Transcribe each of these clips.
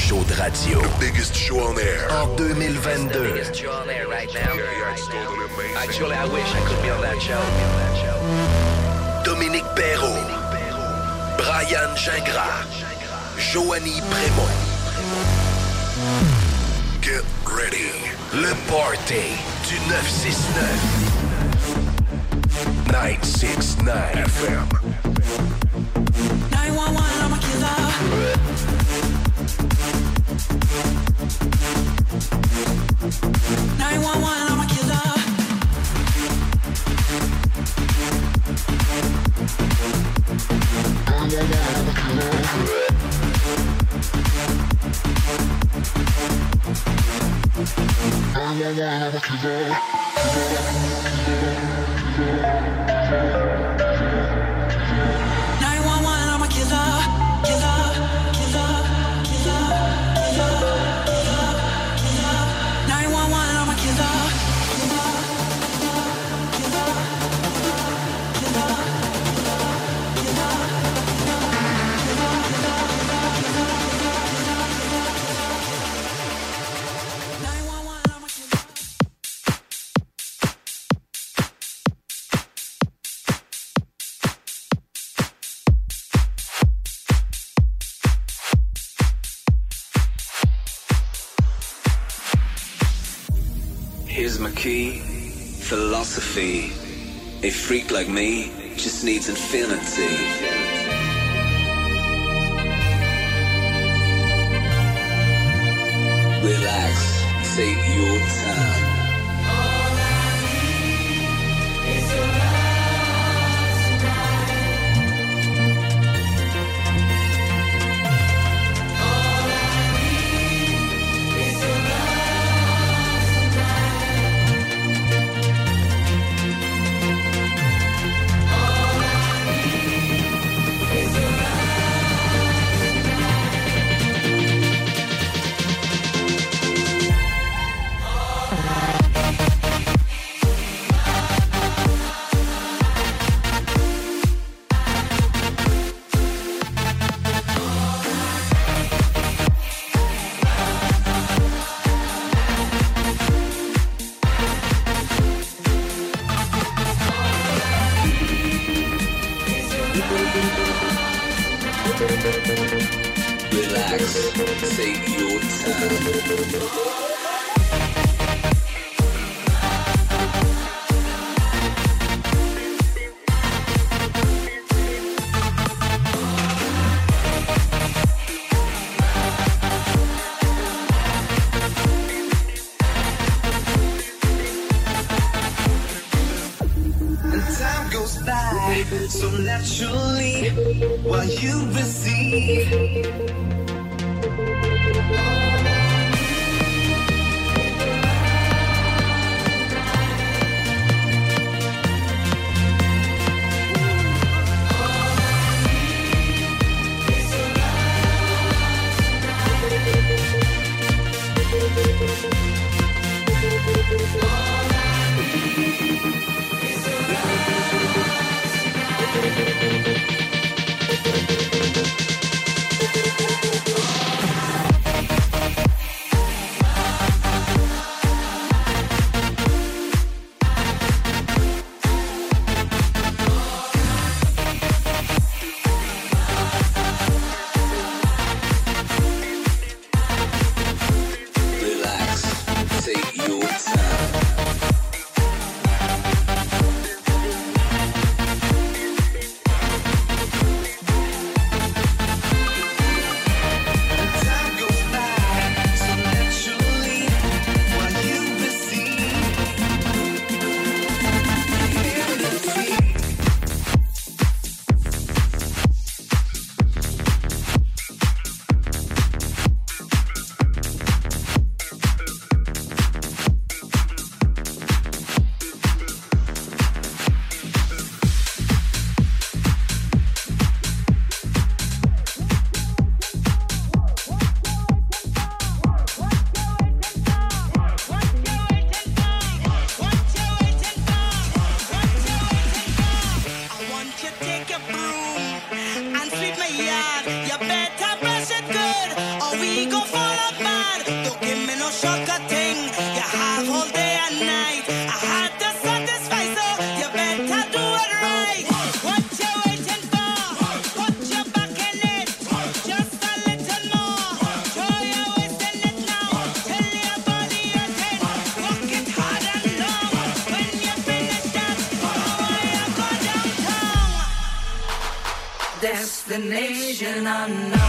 Show de radio. The biggest show on air. En 2022. The biggest show on air right now. Yeah, actually, I wish I could be on that show. Dominique Perrault. Brian Gingras. Joanie Prémont. Get ready. Le party du 969. 969 FM. 911, I'm a killer. 911, I'm a killer. 911, I'm a killer. Key, philosophy, a freak like me just needs infinity. Relax, take your time. All I need is your love tonight. All I need is your love tonight. So naturally, what you receive we gon' fall apart. Don't give me no shortcut thing. You have all day and night. I had to satisfy, so you better do it right. What you waiting for? Put your back in it. Just a little more. Throw your waist in it now. Tell your body you're ten. Walk it hard and long. When you finish that, boy, you go downtown. Destination unknown.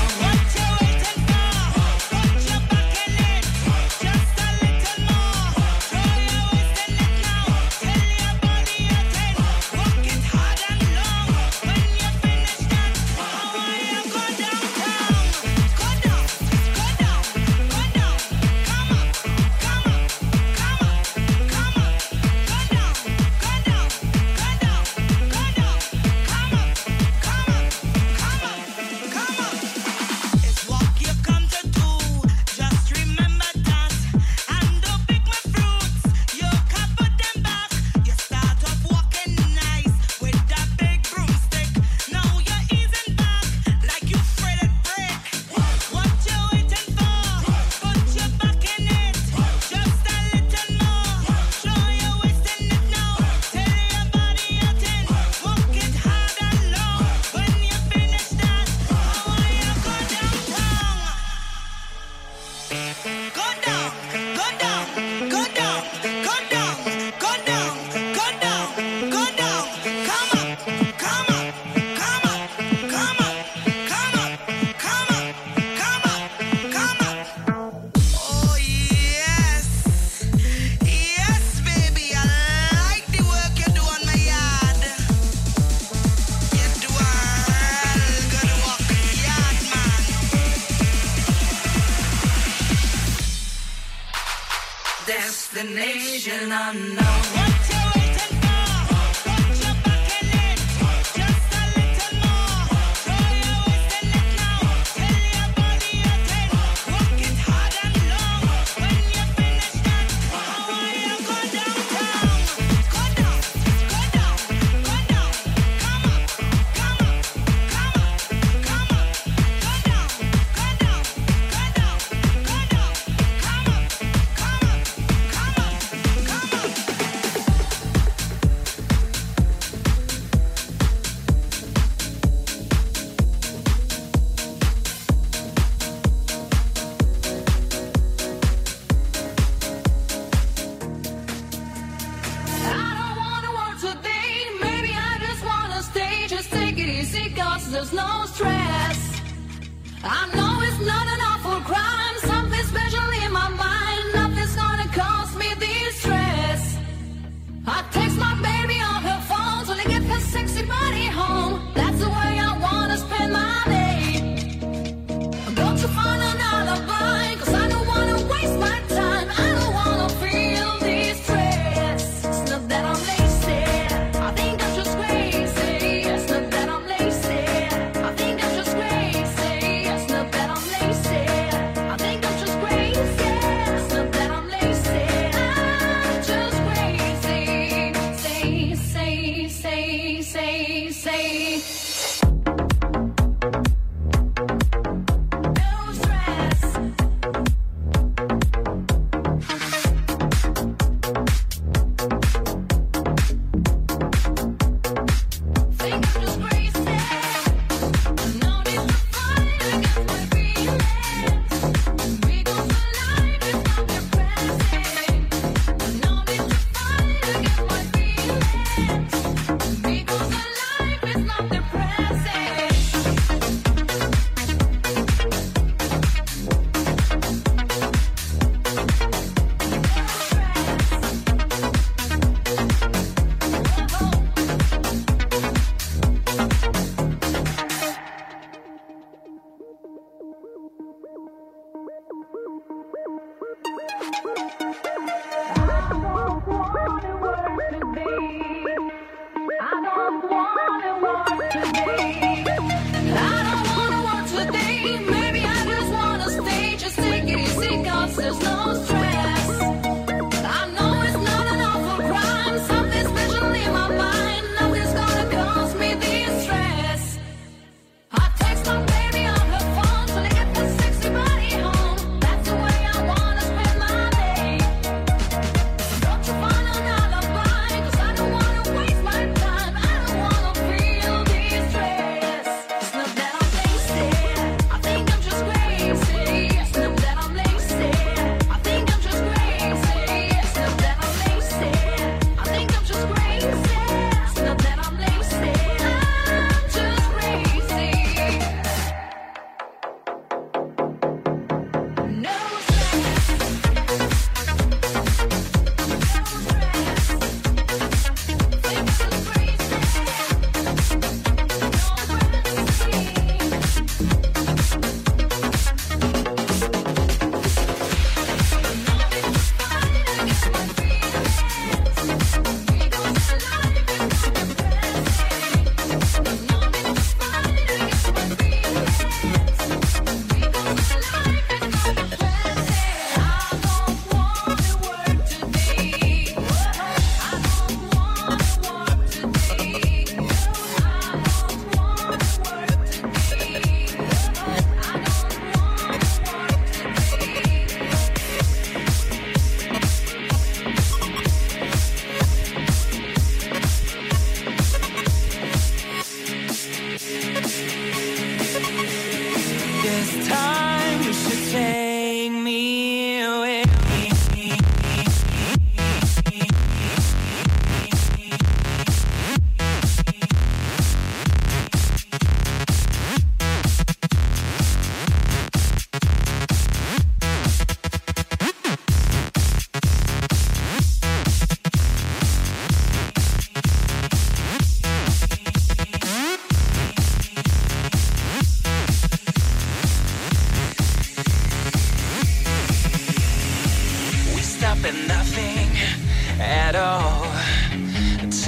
this time you should take me away.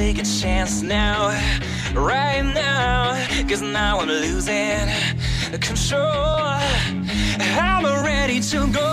Take a chance now, right now, cause now I'm losing control. I'm ready to go.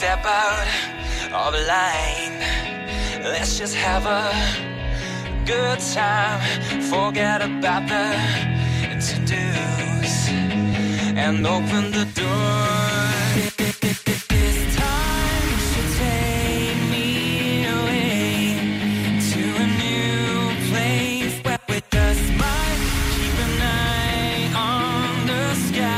Step out of line. Let's just have a good time. Forget about the to-dos and open the door. This time you should take me away to a new place where we just might keep an eye on the sky.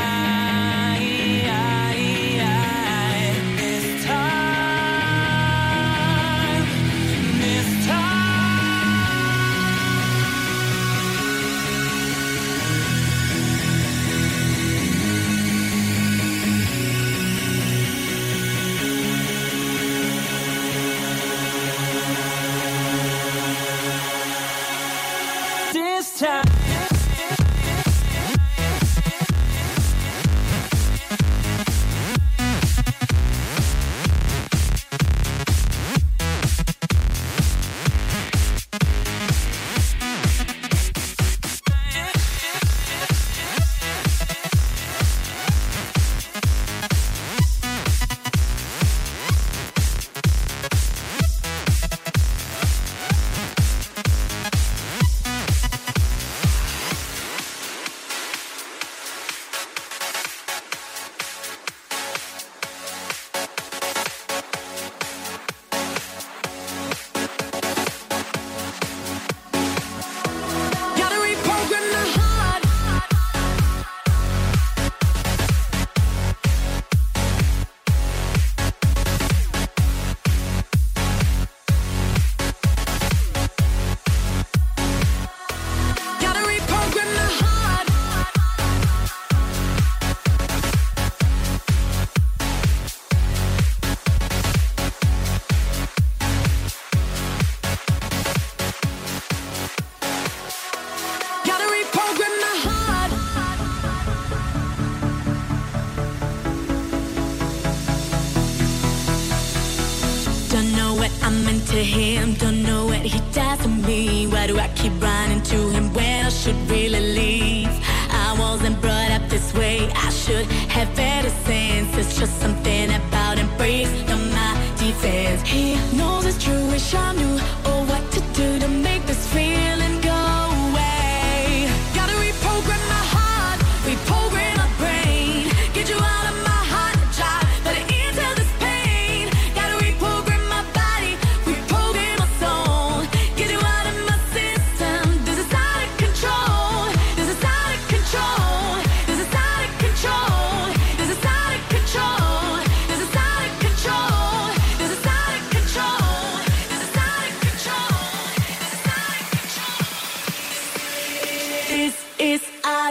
Him, don't know what he does to me. Why do I keep running to him when I should really leave? I wasn't brought up this way. I should have better sense. It's just something about embrace. No matter.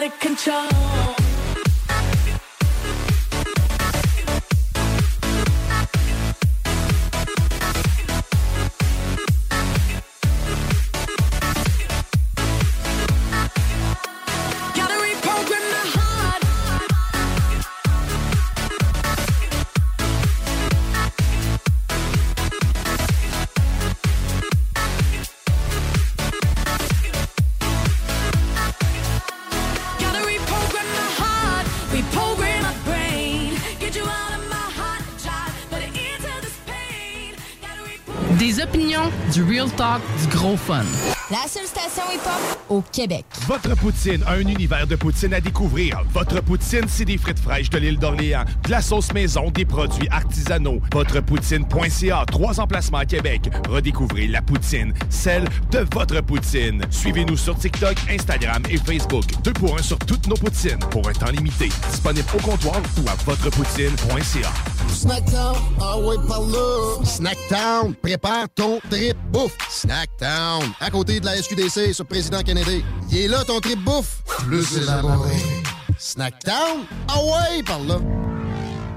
out of control. Du real talk, du gros fun. La seule station hip-hop au Québec. Votrepoutine, un univers de poutine à découvrir. Votrepoutine, c'est des frites fraîches de l'île d'Orléans, de la sauce maison, des produits artisanaux. Votrepoutine.ca, 3 emplacements à Québec. Redécouvrez la poutine, celle de Votrepoutine. Suivez-nous sur TikTok, Instagram et Facebook. 2 pour 1 sur toutes nos poutines, pour un temps limité. Disponible au comptoir ou à Votrepoutine.ca. Snacktown, ah ouais, par là. Snacktown, prépare ton trip bouffe. Snacktown, à côté de la SQDC, sur Président Kennedy. Il est là ton trip bouffe, plus élaboré. Snacktown, ah ouais, par là.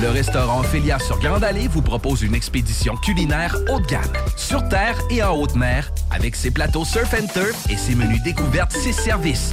Le restaurant Filias sur Grande Allée vous propose une expédition culinaire haut de gamme, sur terre et en haute mer, avec ses plateaux surf and turf et ses menus découvertes, ses services.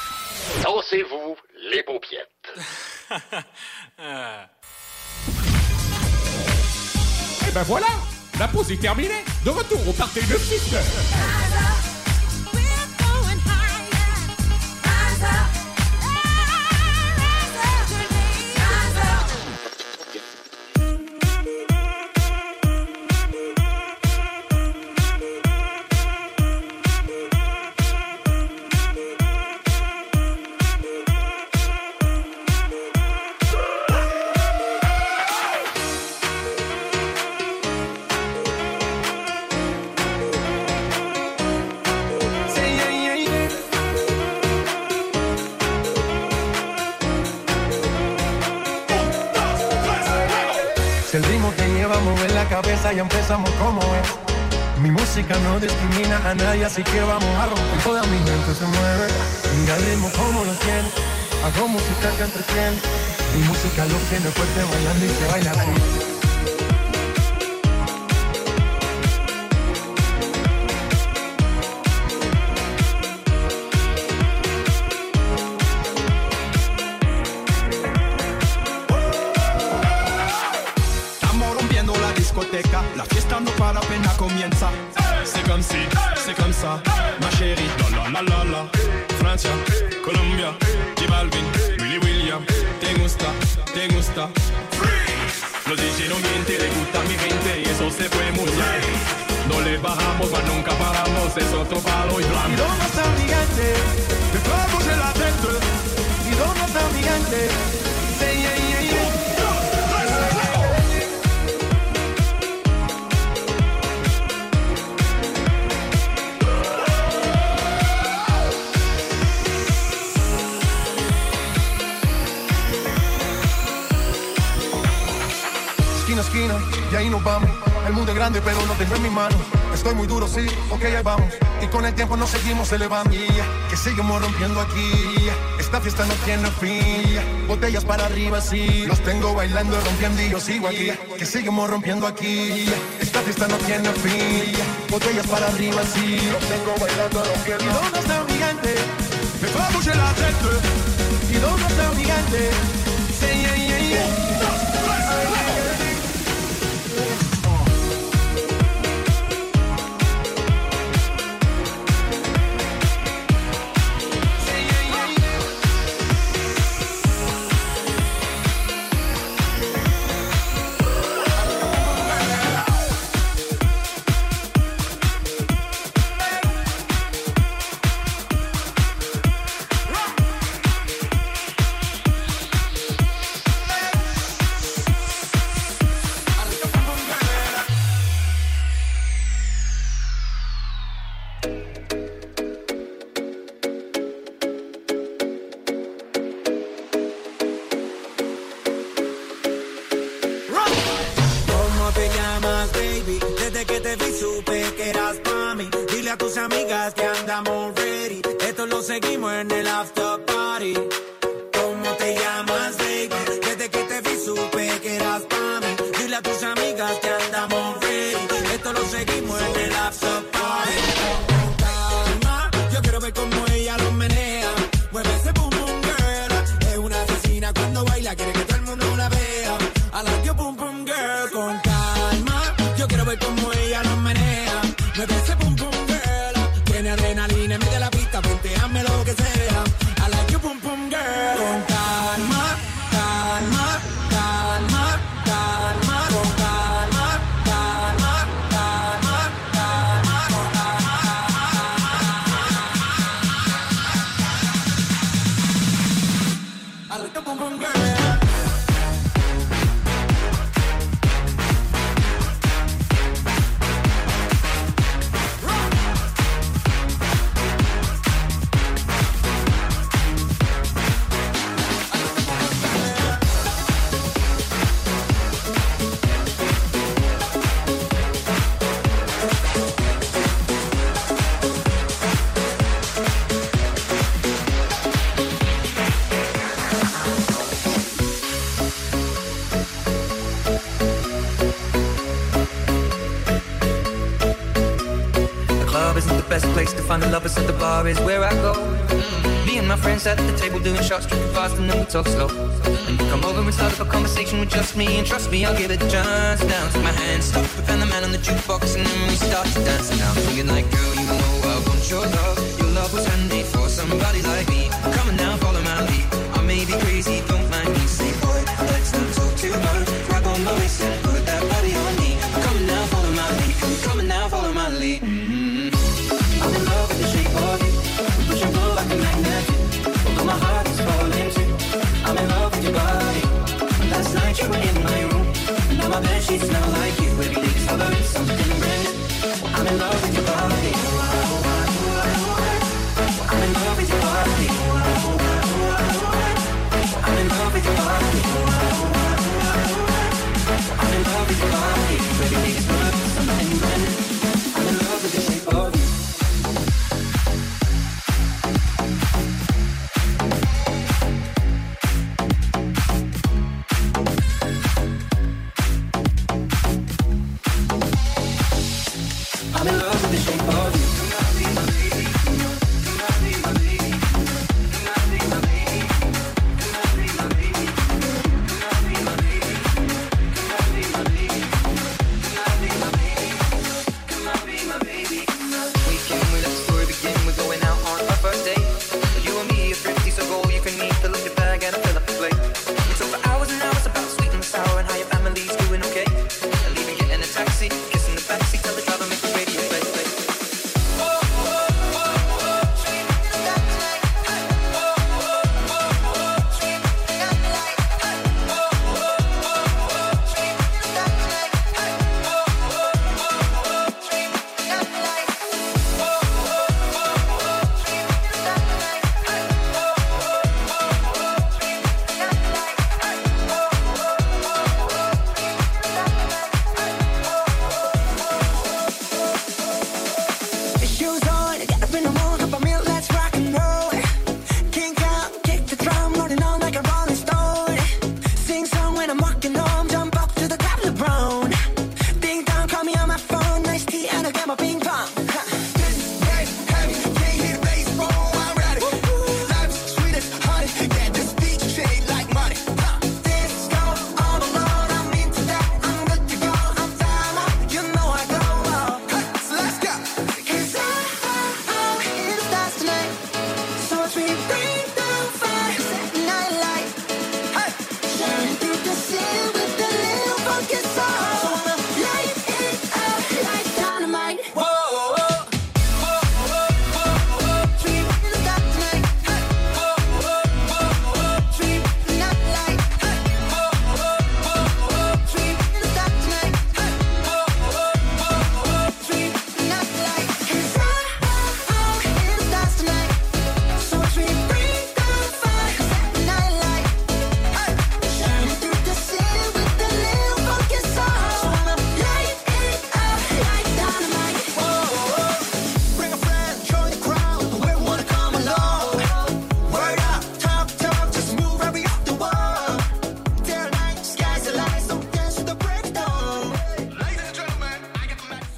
Dansez-vous les paupiètes. Et ben voilà, la pause est terminée. De retour au party de suite. Y empezamos como es. Mi música no discrimina a nadie, así que vamos a romper. Toda mi gente se mueve, venga el ritmo como lo tiene. Hago música que entretiene. Mi música lo tiene fuerte bailando y se baila así. La fiesta no para apenas comienza. Hey. C'est comme si, hey. C'est comme ça, hey. Ma chérie. La la la la la, hey. Francia, hey. Colombia, hey. J Balvin, hey. Willy William, hey. Te gusta, te gusta. Freeze. Los DJ no miente, le gusta mi gente y eso se fue muy bien. No le bajamos, mas nunca paramos, es otro palo y blanco. ¿Y dónde está mi gente? Que todos en la tête. ¿Y dónde está mi gente? Say yeah yeah yeah. Esquina, y ahí nos vamos. El mundo es grande pero no tengo en mis manos. Estoy muy duro, sí, ok, ahí vamos. Y con el tiempo nos seguimos elevando. Que seguimos rompiendo aquí. Esta fiesta no tiene fin. Botellas para arriba, sí. Los tengo bailando, rompiendo y yo sigo aquí. Que seguimos rompiendo aquí. Esta fiesta no tiene fin. Botellas para arriba, sí. Los tengo bailando, rompiendo. ¿Y dónde está mi gente? Fais pas bouger la tête. Ils ont peur d'y gâter. C'est yeah, yeah, yeah. Is where I go. Me and my friends at the table doing shots, drinking fast, and then we talk slow. And you come over and start up a conversation with just me, and trust me, I'll give it a chance. Now take my hand, stop, and the man on the jukebox, and then we start to dance. And now I'm singing like, girl, you know I want your love was handmade for somebody like me. Come on now, follow my lead. I may be crazy, don't mind me. Say, boy, let's not talk too much. Grab on my waist and put that body on me. Come on now, follow my lead. Come on now, follow my lead. I'm in love with the shape of you. Push and pull like a magnet. Although my heart is falling too. I'm in love with your body. Last night you were in my room. Now my bed sheets smell like you. Every day discovering something brand new. I'm in love with your body.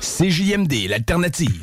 CJMD, l'alternative.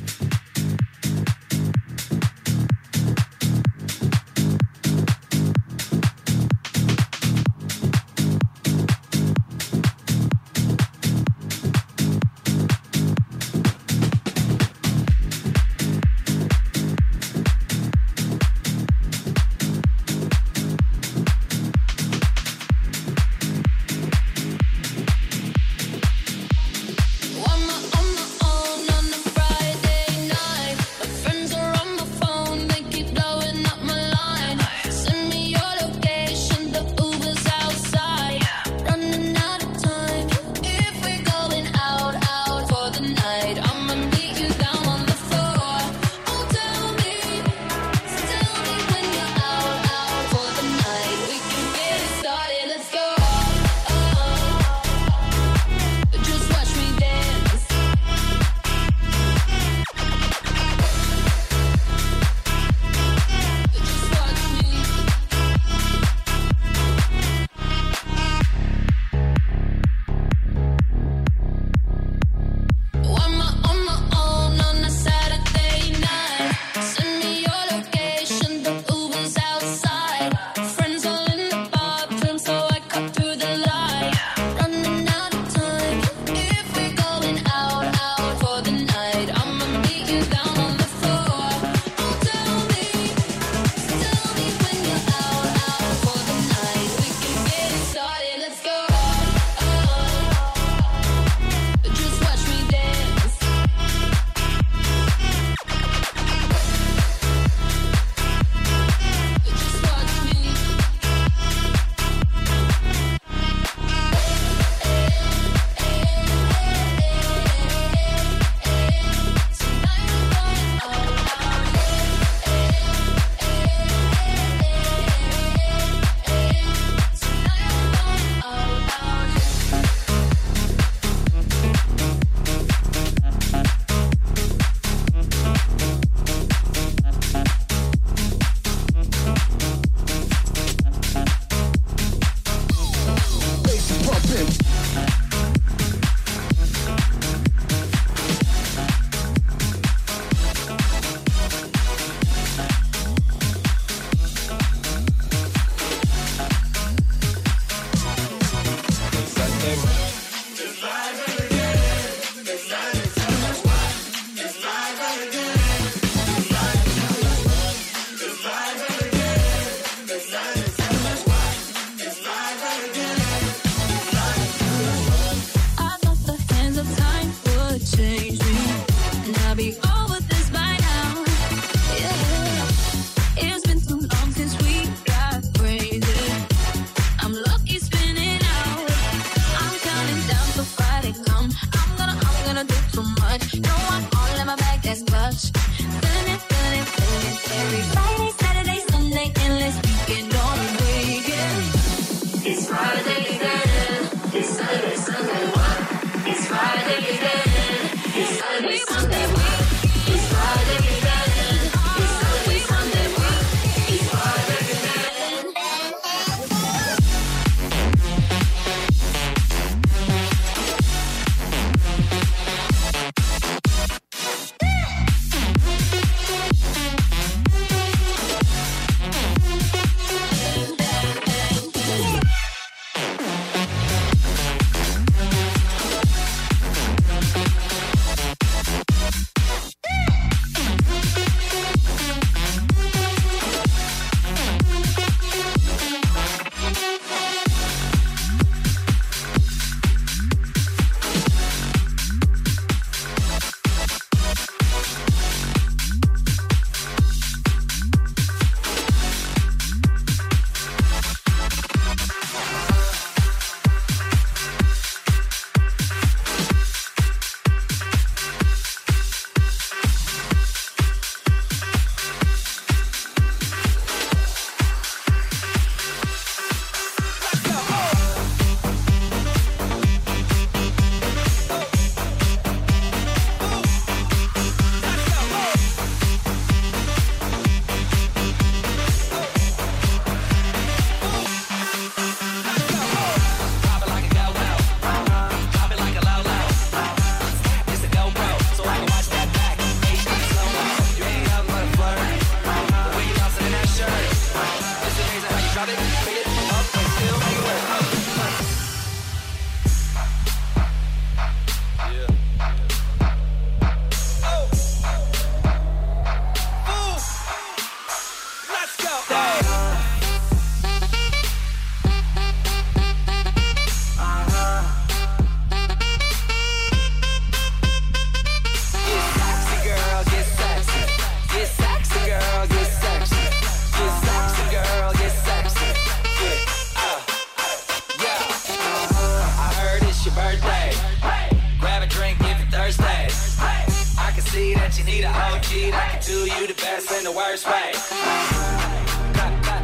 but you need an OG that can do you the best in the worst way.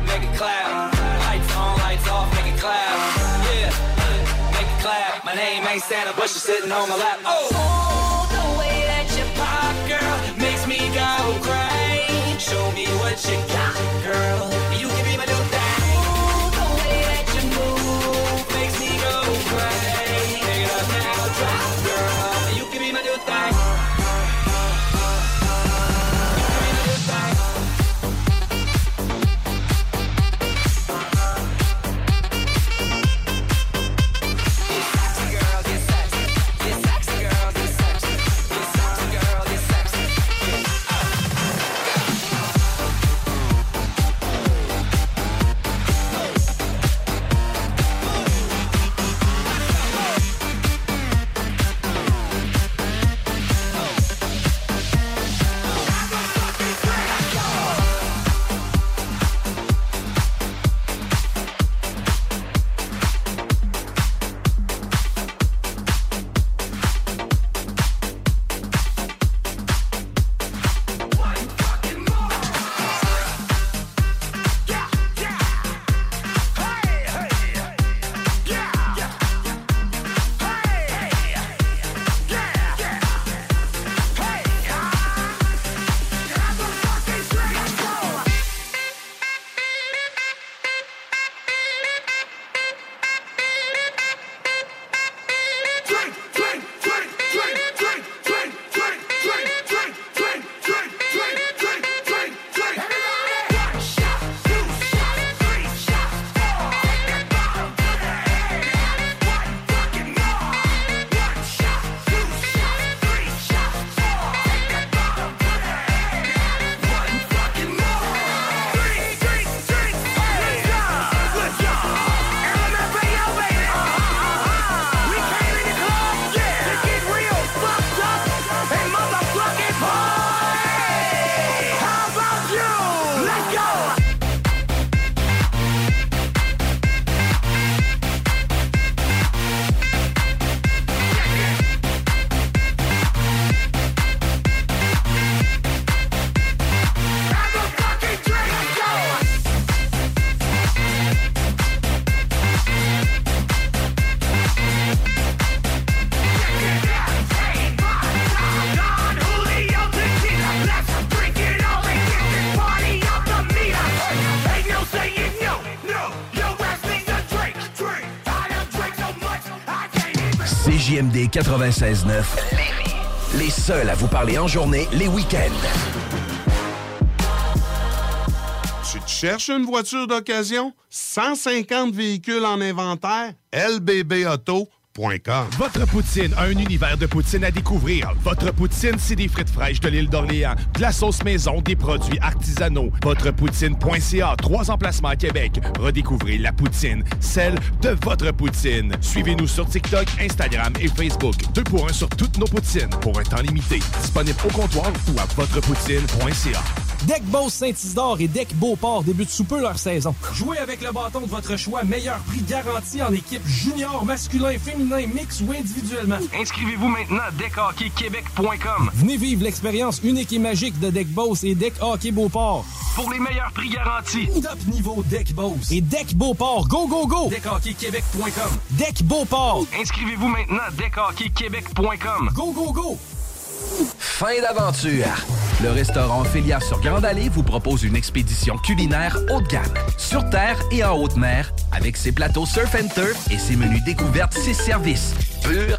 Make it clap. Lights on, lights off, make it clap. Yeah, make it clap. My name ain't Santa, but you're sitting on my lap. Oh, the way that you pop, girl, makes me go crazy. Show me what you got, girl. You can be my new thing. Oh, the way that you move makes me go crazy. Make it up now, drop, girl. You can be my new thing. CJMD 96.9, les seuls à vous parler en journée, les week-ends. Si tu cherches une voiture d'occasion, 150 véhicules en inventaire, LBBauto.com. Votre Poutine, un univers de poutine à découvrir. Votre Poutine, c'est des frites fraîches de l'île d'Orléans, de la sauce maison, des produits artisanaux. Votrepoutine.ca, 3 emplacements à Québec. Redécouvrez la poutine, celle de Votre Poutine. Suivez-nous sur TikTok, Instagram et Facebook. 2 pour 1 sur toutes nos poutines, pour un temps limité. Disponible au comptoir ou à Votrepoutine.ca. Deck Boss Saint-Isidore et Deck Beauport débutent sous peu leur saison. Jouez avec le bâton de votre choix. Meilleur prix garanti en équipe junior, masculin, féminin, mix ou individuellement. Inscrivez-vous maintenant à deckhockeyquebec.com. Venez vivre l'expérience unique et magique de Deck Boss et Deck Hockey Beauport. Pour les meilleurs prix garantis. Top niveau Deck Boss et Deck Beauport. Go, go, go! deckhockeyquebec.com. Deck Beauport. Inscrivez-vous maintenant à deckhockeyquebec.com. Go, go, go! Fin d'aventure. Le restaurant Filias sur Grande Allée vous propose une expédition culinaire haut de gamme, sur terre et en haute mer, avec ses plateaux surf and turf et ses menus découvertes, ses services. Pur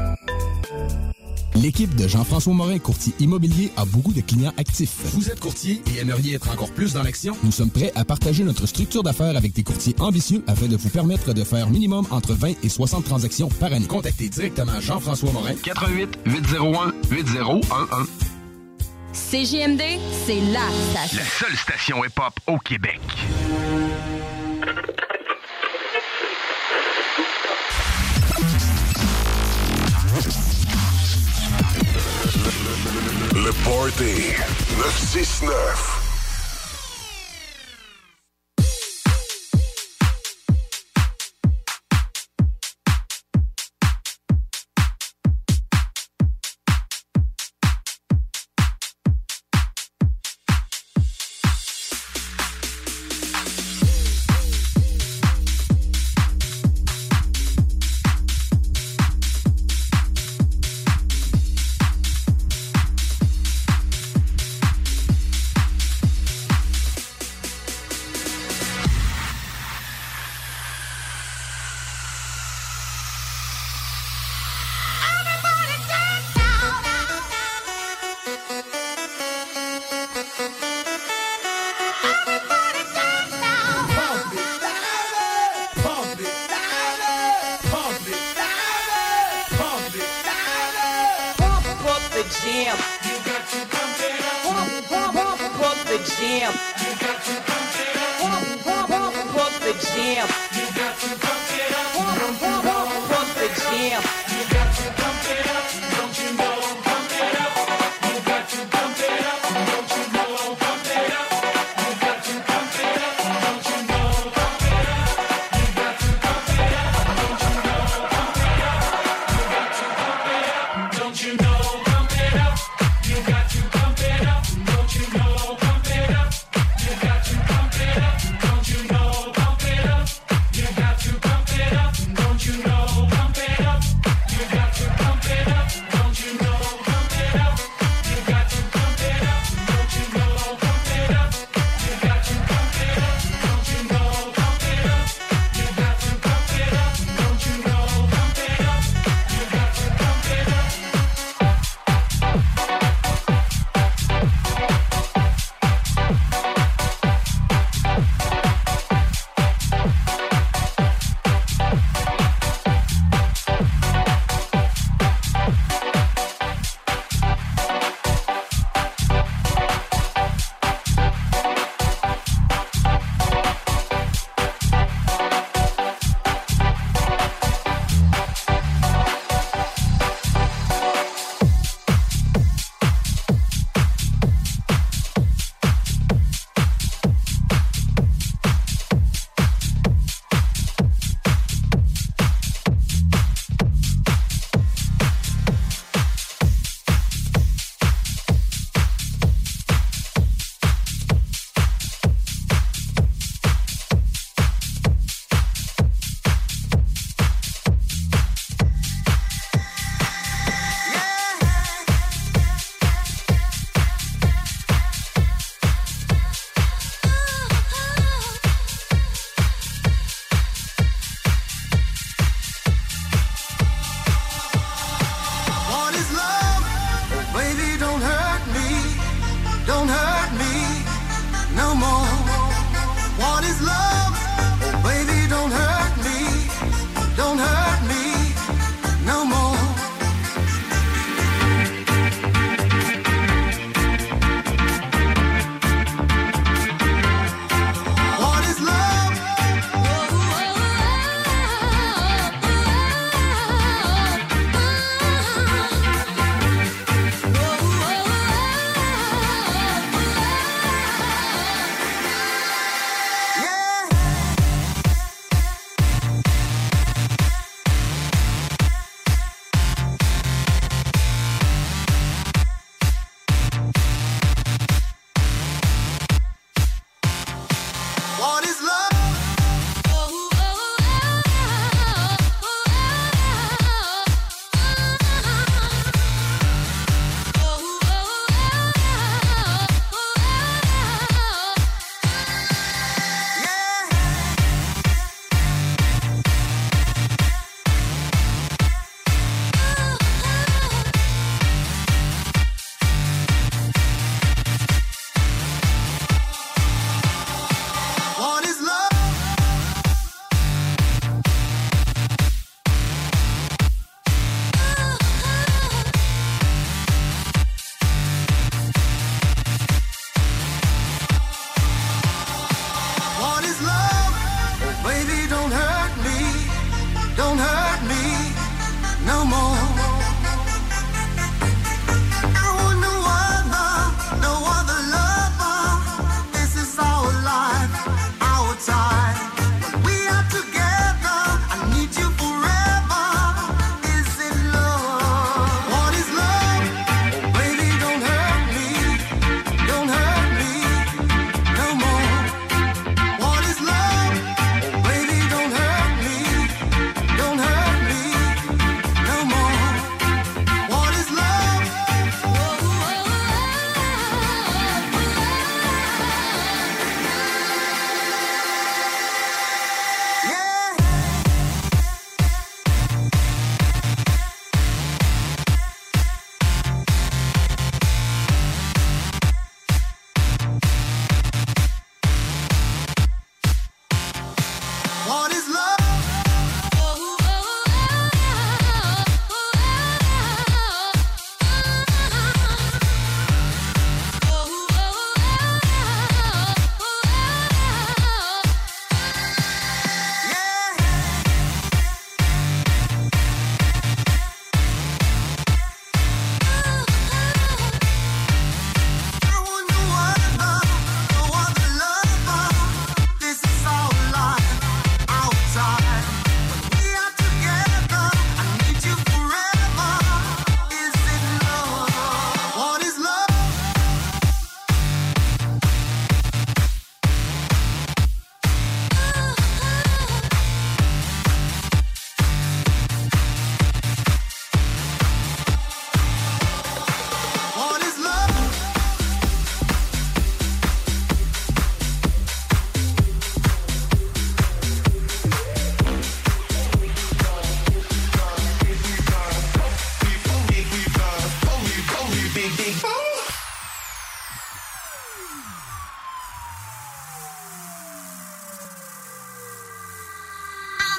L'équipe de Jean-François Morin, courtier immobilier, a beaucoup de clients actifs. Vous êtes courtier et aimeriez être encore plus dans l'action? Nous sommes prêts à partager notre structure d'affaires avec des courtiers ambitieux afin de vous permettre de faire minimum entre 20 et 60 transactions par année. Contactez directement Jean-François Morin. 418-801-8011. CJMD, c'est la station. La seule station hip-hop au Québec. Le party 969.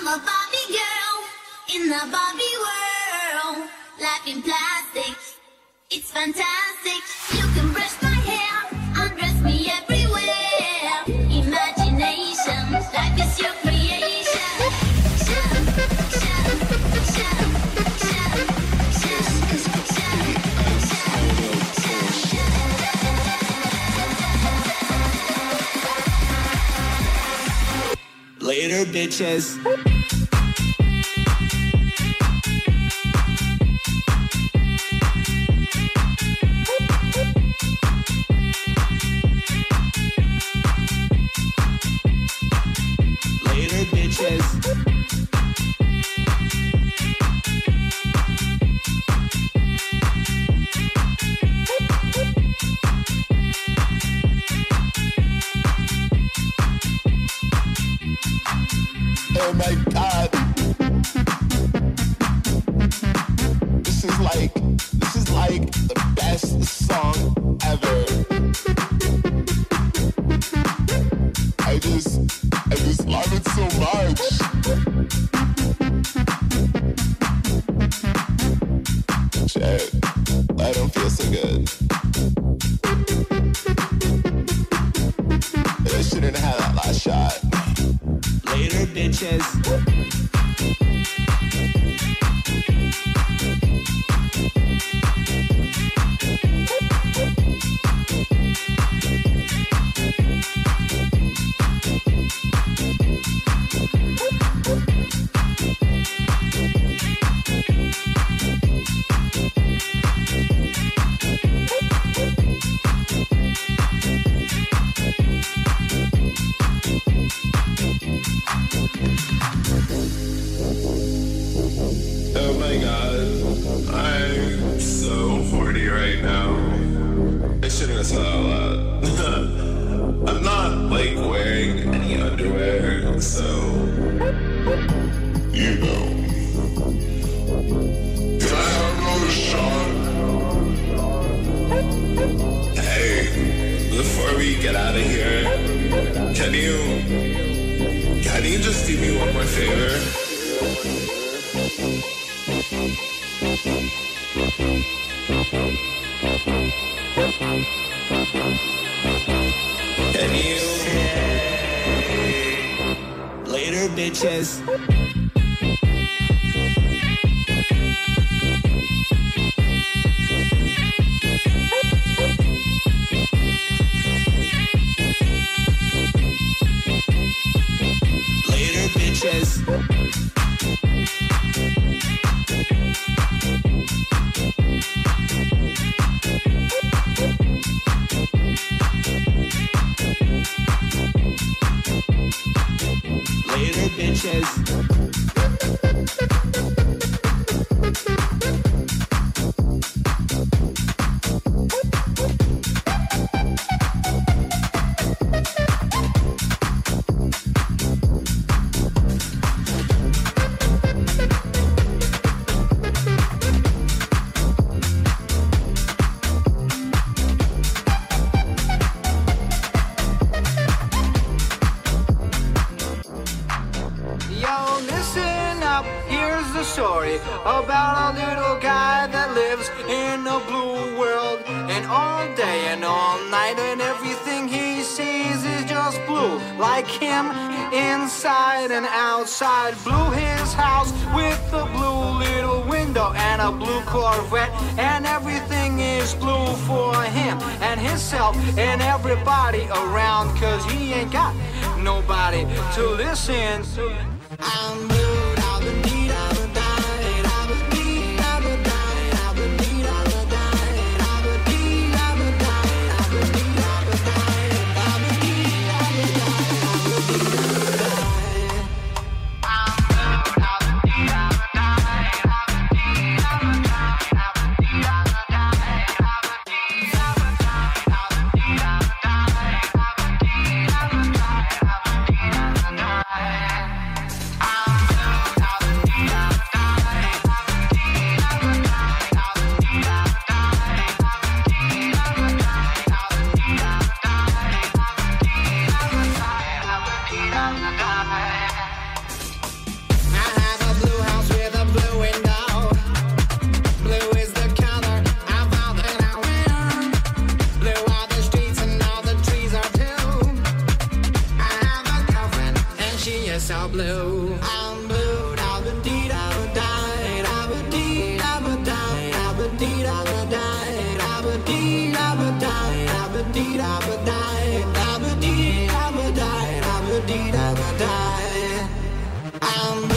I'm a Barbie girl in the Barbie world. Life in plastic, it's fantastic. You can brush my hair, undress me everywhere. Imagination, life is your creation. Later, bitches. And everybody around, cause he ain't got nobody to listen to. I'm blue, I've been need, I've been dying, I've been need, I've been dying, I've been need, I've been dying, I've been need, I've been dying, I've been need, I've been dying, I've been need, I've been dying, I've been need, I've been dying. I'm blue, I've been need, I've been dying, I've been need, I've been dying, I've been need, I've been dying, I've been need, I've been dying. yes, I'm blue. I'm blue, I'm a dee, I'm a die, I'm a dee, I'm a die, I'm a dee, I'm a die, I'm a dee, I'm a die, I'm a dee, I'm a die, I'm a dee, I'm a die, I'm a dee, I'm a die. I'm blue.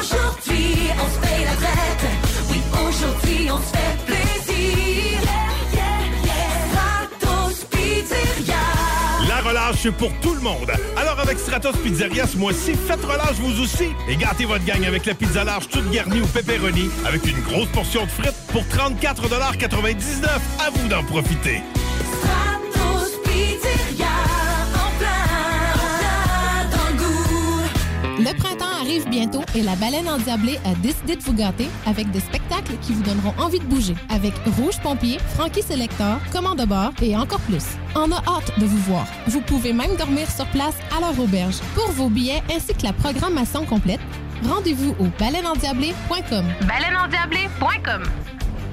Aujourd'hui, on se fait plaisir. Yeah, yeah, yeah. Stratos Pizzeria. La relâche pour tout le monde. Alors avec Stratos Pizzeria, ce mois-ci, faites relâche vous aussi. Et gâtez votre gang avec la pizza large toute garnie ou pepperoni avec une grosse portion de frites pour 34,99$. À vous d'en profiter. Stratos Pizzeria, en plein dans le goût. Le printemps arrive bientôt et la baleine endiablée a décidé de vous gâter avec des spectacles qui vous donneront envie de bouger. Avec Rouge Pompier, Frankie Selector, Commande à bord et encore plus. On a hâte de vous voir. Vous pouvez même dormir sur place à leur auberge. Pour vos billets ainsi que la programmation complète, rendez-vous au baleineendiablée.com. baleineendiablée.com.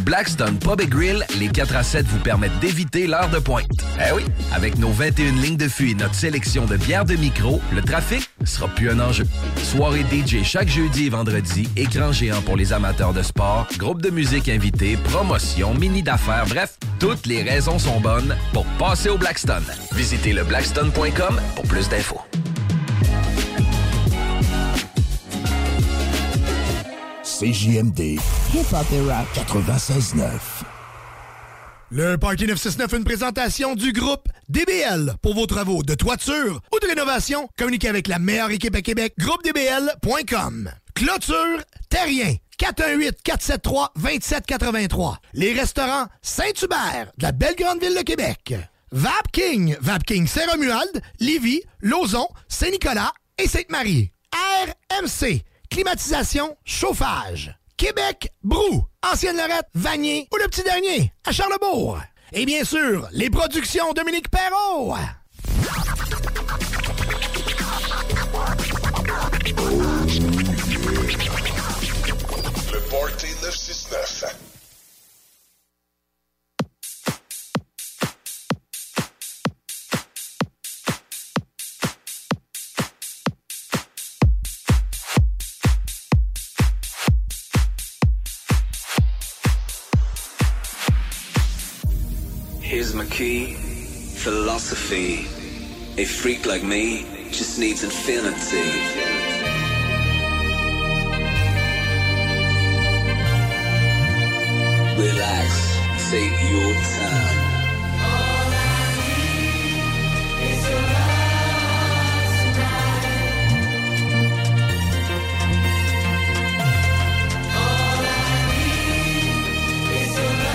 Blackstone Pub & Grill, les 4 à 7 vous permettent d'éviter l'heure de pointe. Eh oui, avec nos 21 lignes de fût et notre sélection de bières de micro, le trafic sera plus un enjeu. Soirée DJ chaque jeudi et vendredi, écran géant pour les amateurs de sport, groupe de musique invité, promotion, mini d'affaires, bref, toutes les raisons sont bonnes pour passer au Blackstone. Visitez le blackstone.com pour plus d'infos. CJMD, Hip-Hop et Rap 96.9. Le Parquet 969, une présentation du groupe DBL. Pour vos travaux de toiture ou de rénovation, communiquez avec la meilleure équipe à Québec, groupedbl.com. Clôture Terrien, 418-473-2783. Les restaurants Saint-Hubert, de la belle grande ville de Québec. Vap King, Saint-Romuald, Lévis, Lauson, Saint-Nicolas et Sainte-Marie. RMC, climatisation, chauffage. Québec, Brou, Ancienne Lorette, Vanier ou le petit dernier, à Charlebourg. Et bien sûr, les productions Dominique Perrault. Le Party 969. Here's my key, philosophy. A freak like me just needs infinity. Relax, take your time. All I need is your love tonight. All I need is your love.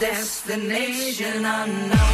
Destination unknown.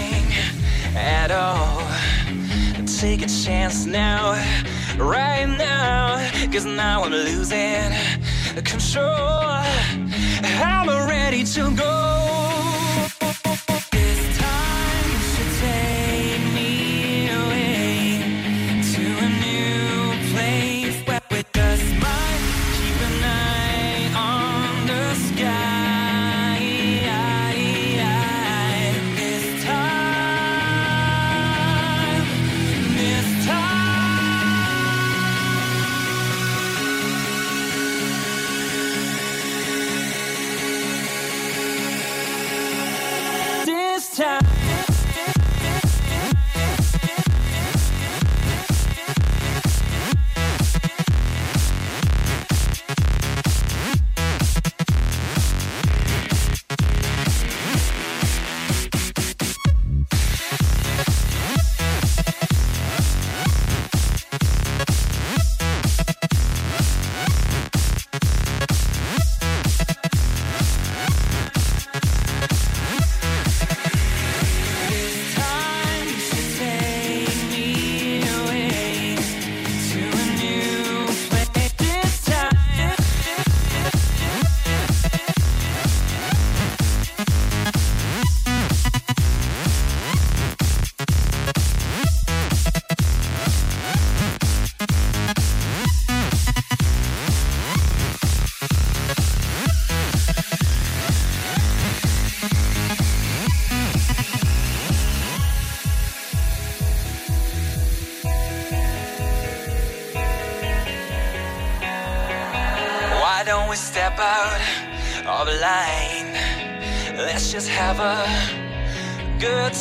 anything at all. Take a chance now, right now, cause now I'm losing control. I'm ready to go. This time you should take me away to a new place where we just might keep an eye on the sky. This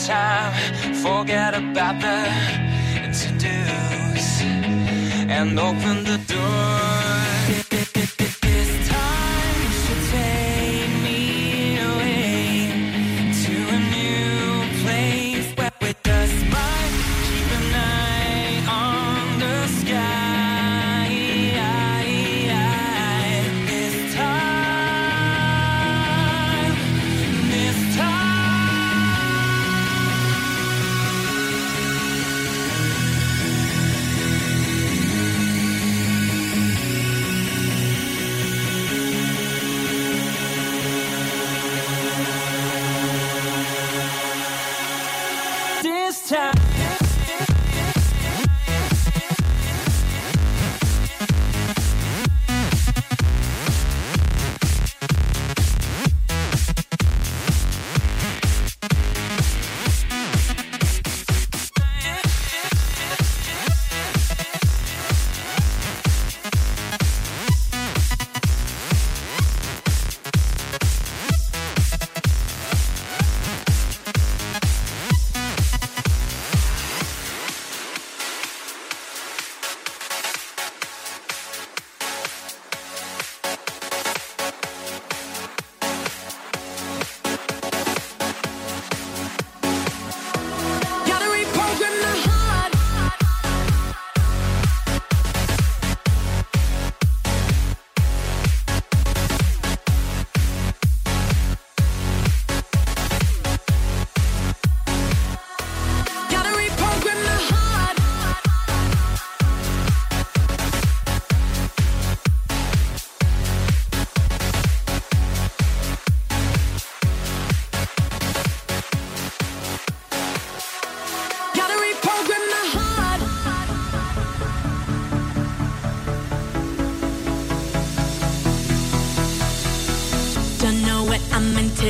time. Forget about the to-dos and open the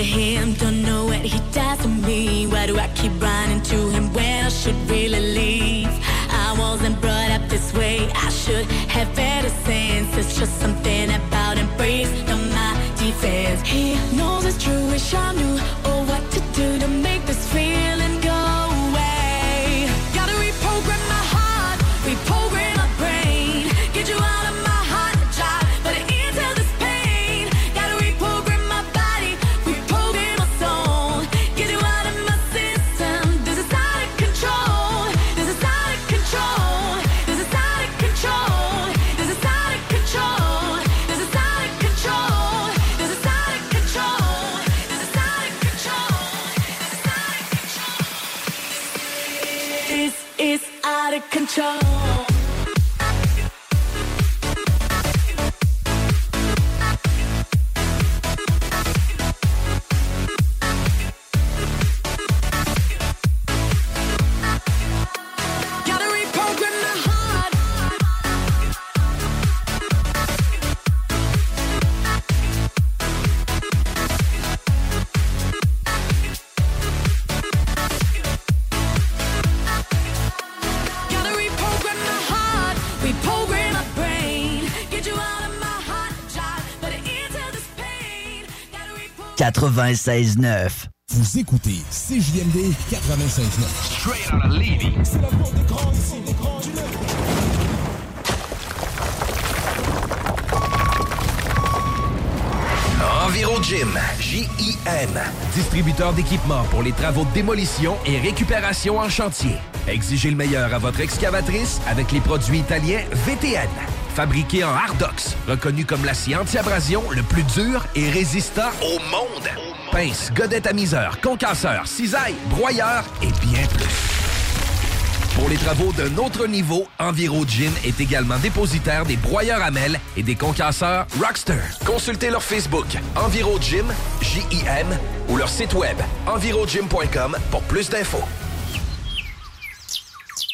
him, don't know what he does to me. Why do I keep running to him when I should really leave? I wasn't brought up this way, I should have better sense. It's just something about him, praise on my defense. He knows it's true, wish I knew or what to do to make this feeling go away. Gotta reprogram my heart, reprogram my brain, get you out of my heart, try, but it ends in this pain. Gotta reprogram my body, this is out of control. This is out of control. Vous écoutez CJMD 96.9. Straight out of Lévis. C'est la porte des grands ici, des grands du neuf. EnviroJim, J-I-M. Distributeur d'équipements pour les travaux de démolition et récupération en chantier. Exigez le meilleur à votre excavatrice avec les produits italiens VTN. Fabriqué en Hardox, reconnu comme l'acier anti-abrasion le plus dur et résistant au monde. Pince, godette à miseur, concasseur, cisaille, broyeur et bien plus. Pour les travaux d'un autre niveau, EnviroJim est également dépositaire des broyeurs à mêles et des concasseurs Rockstar. Consultez leur Facebook EnviroJim, J-I-M, ou leur site web EnviroJim.com pour plus d'infos.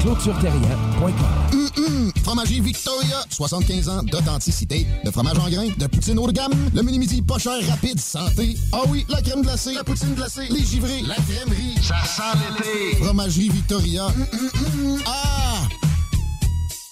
ClôtureTerrien.com. Fromagerie Victoria, 75 ans d'authenticité, de fromage en grains, de poutine haut de gamme, le mini-midi pas cher, rapide, santé. Ah oui, la crème glacée, la poutine glacée, les givrés, la crèmerie. Ça sent l'été. Fromagerie Victoria. Ah!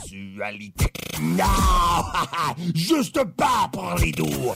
Sexualité. Non! Juste pas pour les doux!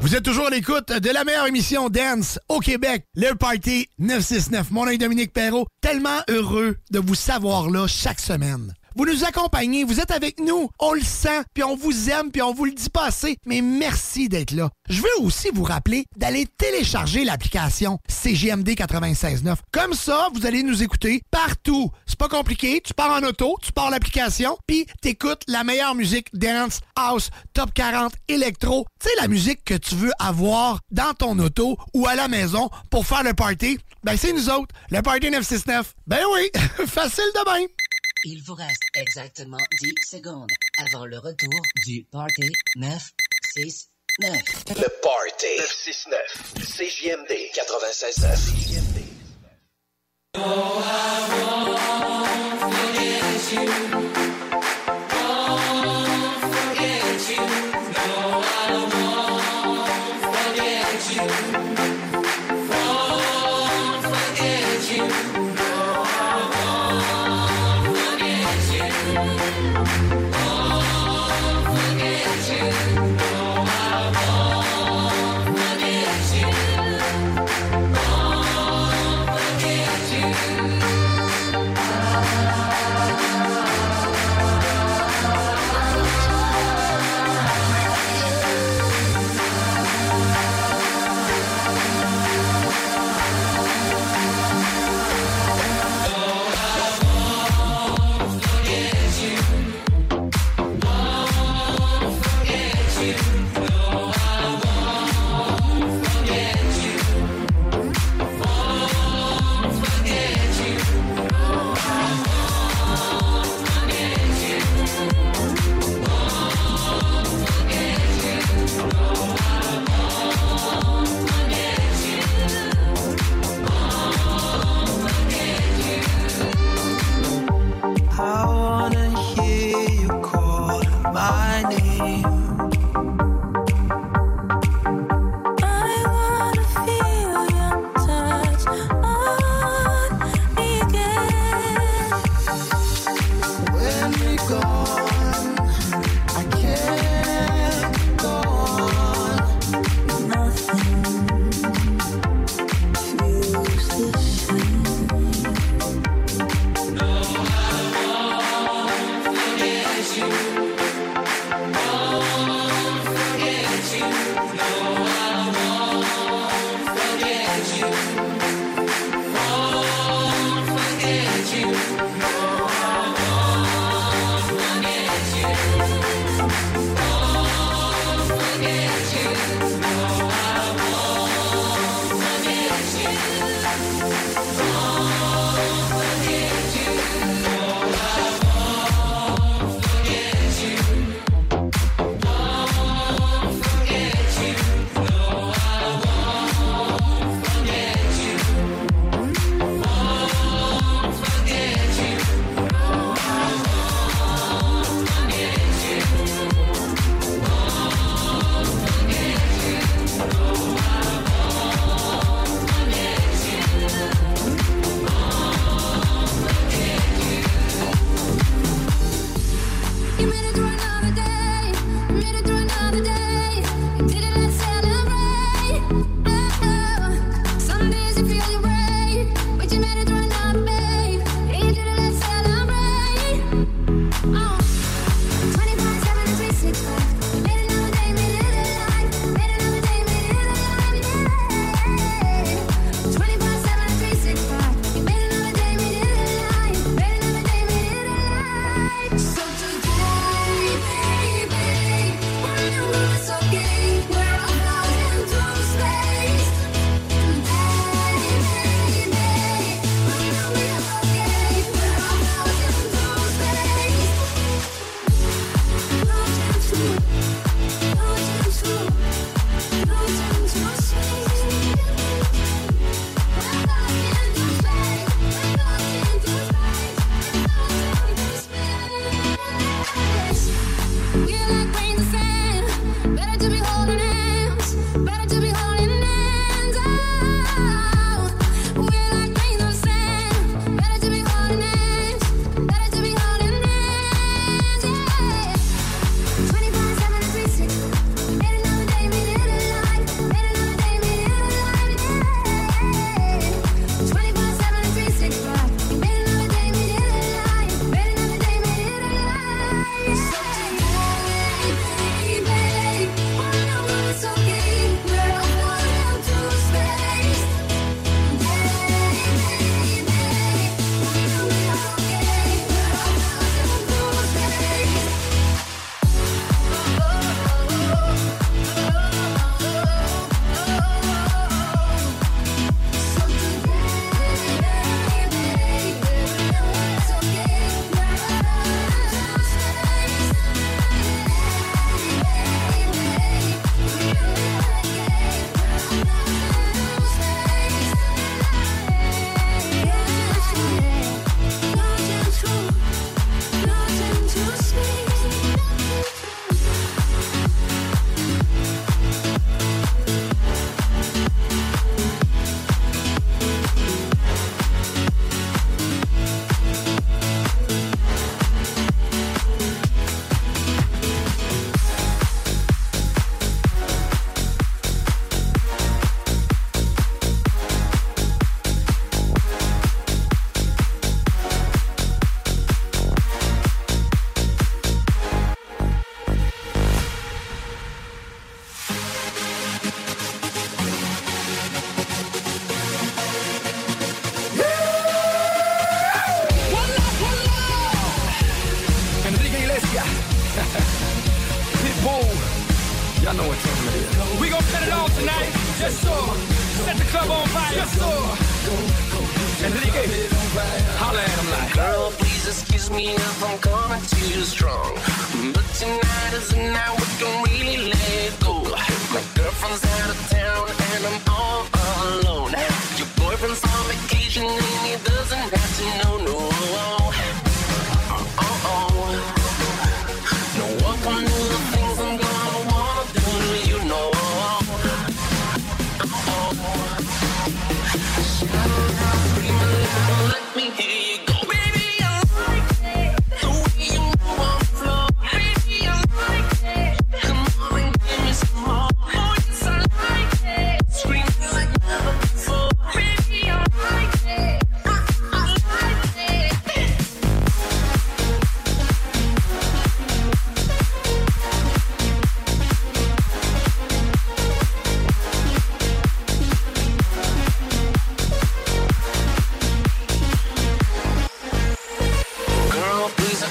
Vous êtes toujours à l'écoute de la meilleure émission Dance au Québec, le Party 969. Mon nom est Dominique Perrault, tellement heureux de vous savoir là chaque semaine. Vous nous accompagnez, vous êtes avec nous, on le sent, puis on vous aime, puis on vous le dit pas assez, mais merci d'être là. Je veux aussi vous rappeler d'aller télécharger l'application CJMD 96.9. Comme ça, vous allez nous écouter partout. C'est pas compliqué, tu pars en auto, tu pars l'application, puis t'écoutes la meilleure musique dance, house, top 40, électro. Tu sais, la musique que tu veux avoir dans ton auto ou à la maison pour faire le party, ben c'est nous autres, le Party 969. Ben oui, facile de même. Il vous reste exactement 10 secondes avant le retour du Party 969. Le Party 969. CJMD 96.9. CJMD. Oh, I won't forget you.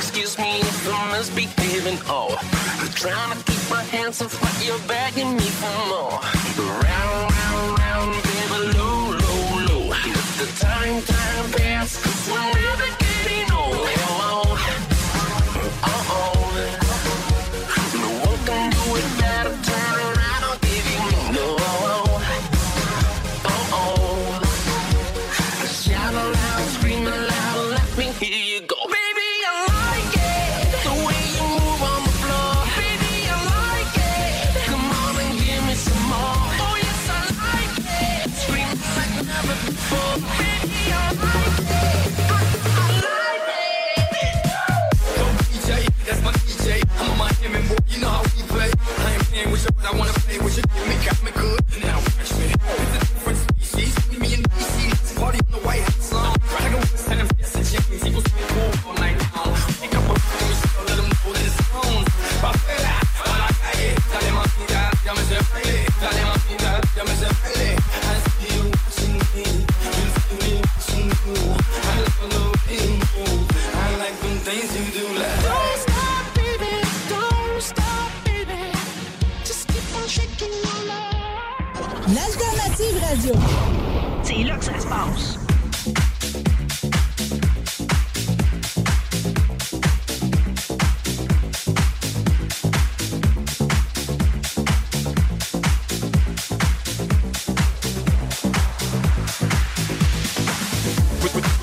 Excuse me if I must be giving all. I'm trying to keep my hands off, but you're begging me for more. Round, round, round, baby, low, low, low. Let the time pass, 'cause we're never getting old. Oh, oh, oh. No one can do it better. Turn around, I'll give you more. No, oh, oh, oh. I shout aloud, scream aloud, let me hear you go. You know how we play. I ain't playing with you, but I wanna play with you. You make me good, and now watch me. It's a different species. Me and DC party on the White House lawn. I go with Sam, yes, and James. Equals me cool all night long. Pick up a few, let them know this song. Papela, a la calle. Dale más vida, llámese baile. Dale más vida, llámese baile. I see you watching me. You see me watching you. I love the way you move. I like them things you do. Like l'alternative radio. C'est là que ça se passe.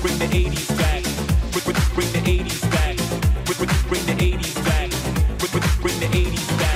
Bring the 80s back. Bring the 80s back. Bring the 80s back. Bring the 80s back.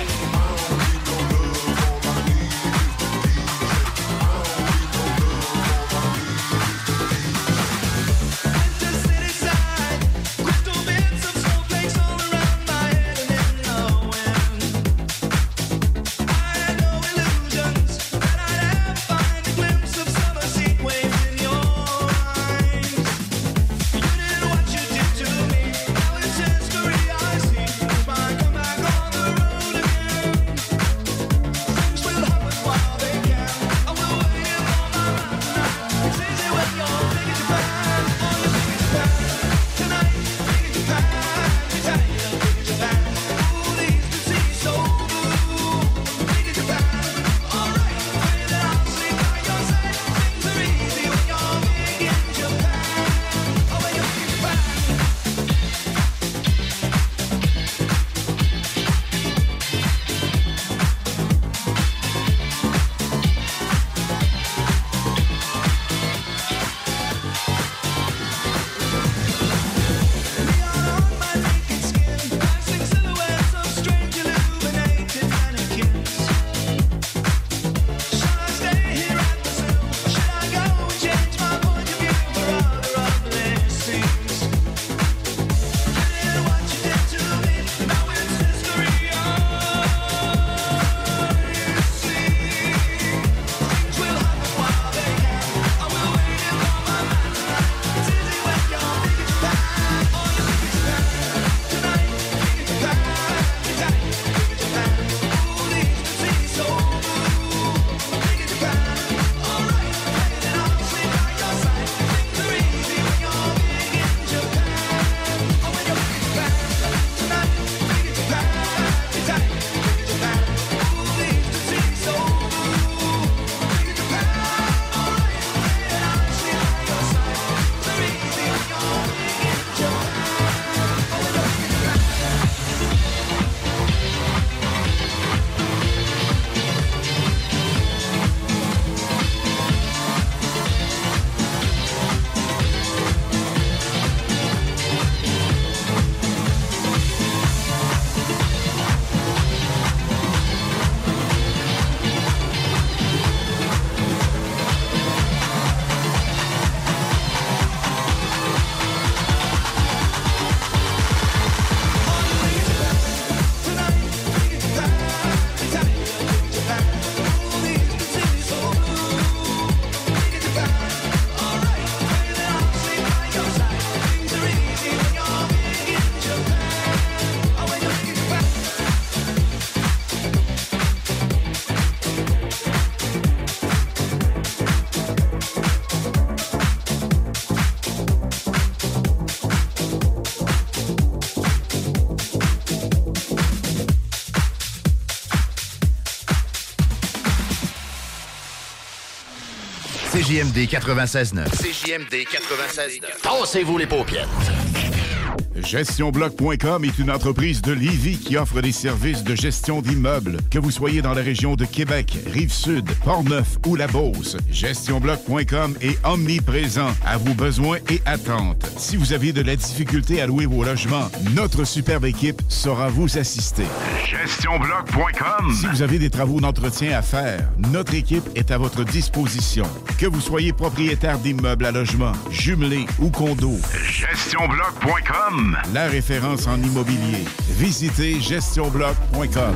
CJMD 96.9. CJMD 96.9. Tassez-vous les paupières. GestionBloc.com est une entreprise de Lévis qui offre des services de gestion d'immeubles. Que vous soyez dans la région de Québec, Rive-Sud, Portneuf ou La Beauce, GestionBloc.com est omniprésent à vos besoins et attentes. Si vous avez de la difficulté à louer vos logements, notre superbe équipe saura vous assister. GestionBloc.com. Si vous avez des travaux d'entretien à faire, notre équipe est à votre disposition. Que vous soyez propriétaire d'immeubles à logement, jumelés ou condos. GestionBloc.com. La référence en immobilier. Visitez gestionbloc.com.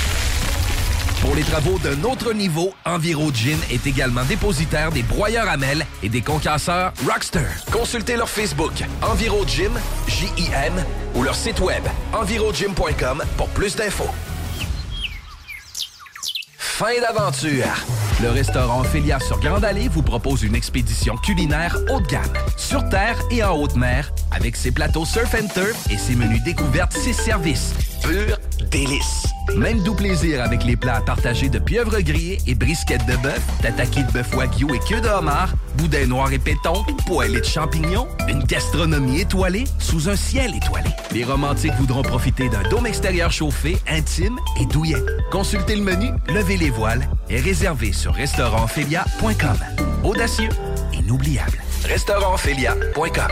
Pour les travaux d'un autre niveau, EnviroJim est également dépositaire des broyeurs à mêles et des concasseurs Rockstar. Consultez leur Facebook, EnviroJim, J-I-M, ou leur site web, EnviroJim.com, pour plus d'infos. Fin d'aventure! Le restaurant Filias sur Grande-Allée vous propose une expédition culinaire haut de gamme, sur terre et en haute mer, avec ses plateaux surf and turf et ses menus découvertes, ses services. Pur délice! Même doux plaisir avec les plats partagés de pieuvres grillées et brisquettes de bœuf, tataki de bœuf wagyu et queue de homard, boudin noir et péton, poêlée de champignons, une gastronomie étoilée sous un ciel étoilé. Les romantiques voudront profiter d'un dôme extérieur chauffé, intime et douillet. Consultez le menu, levez les voiles et réservez sur restaurantfélia.com. Audacieux, inoubliable. Restaurantfélia.com.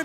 Un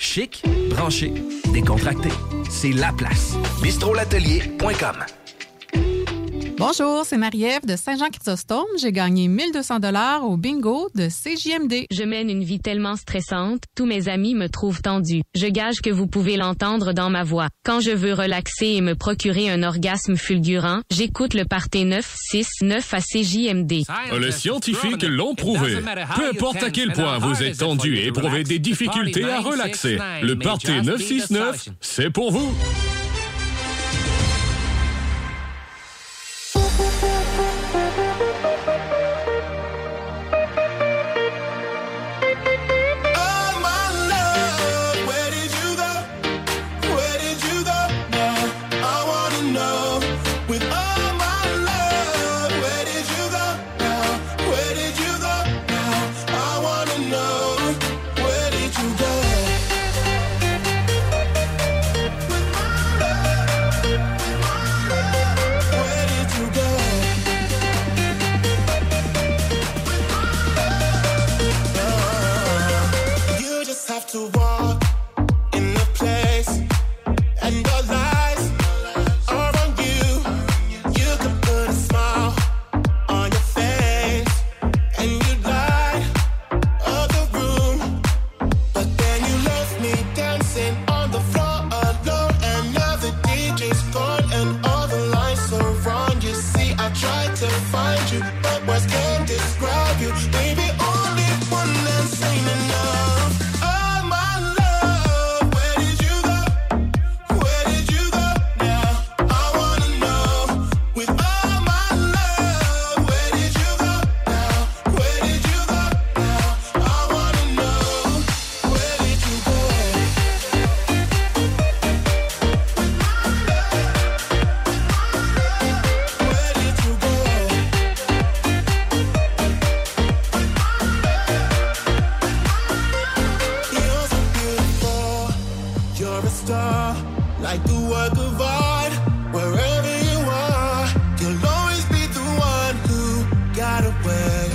Chic, branché, décontracté. C'est la place. bistrolatelier.com. Bonjour, c'est Marie-Ève de Saint-Jean-Chrysostome. J'ai gagné 1200 $ au bingo de CJMD. Je mène une vie tellement stressante, tous mes amis me trouvent tendue. Je gage que vous pouvez l'entendre dans ma voix. Quand je veux relaxer et me procurer un orgasme fulgurant, j'écoute le Parté 969 à CJMD. Les scientifiques l'ont prouvé. Peu importe à quel point vous êtes tendu et éprouvez des difficultés à relaxer, le Parté 969, c'est pour vous. star, like the work of art. Wherever you are, you'll always be the one who got away.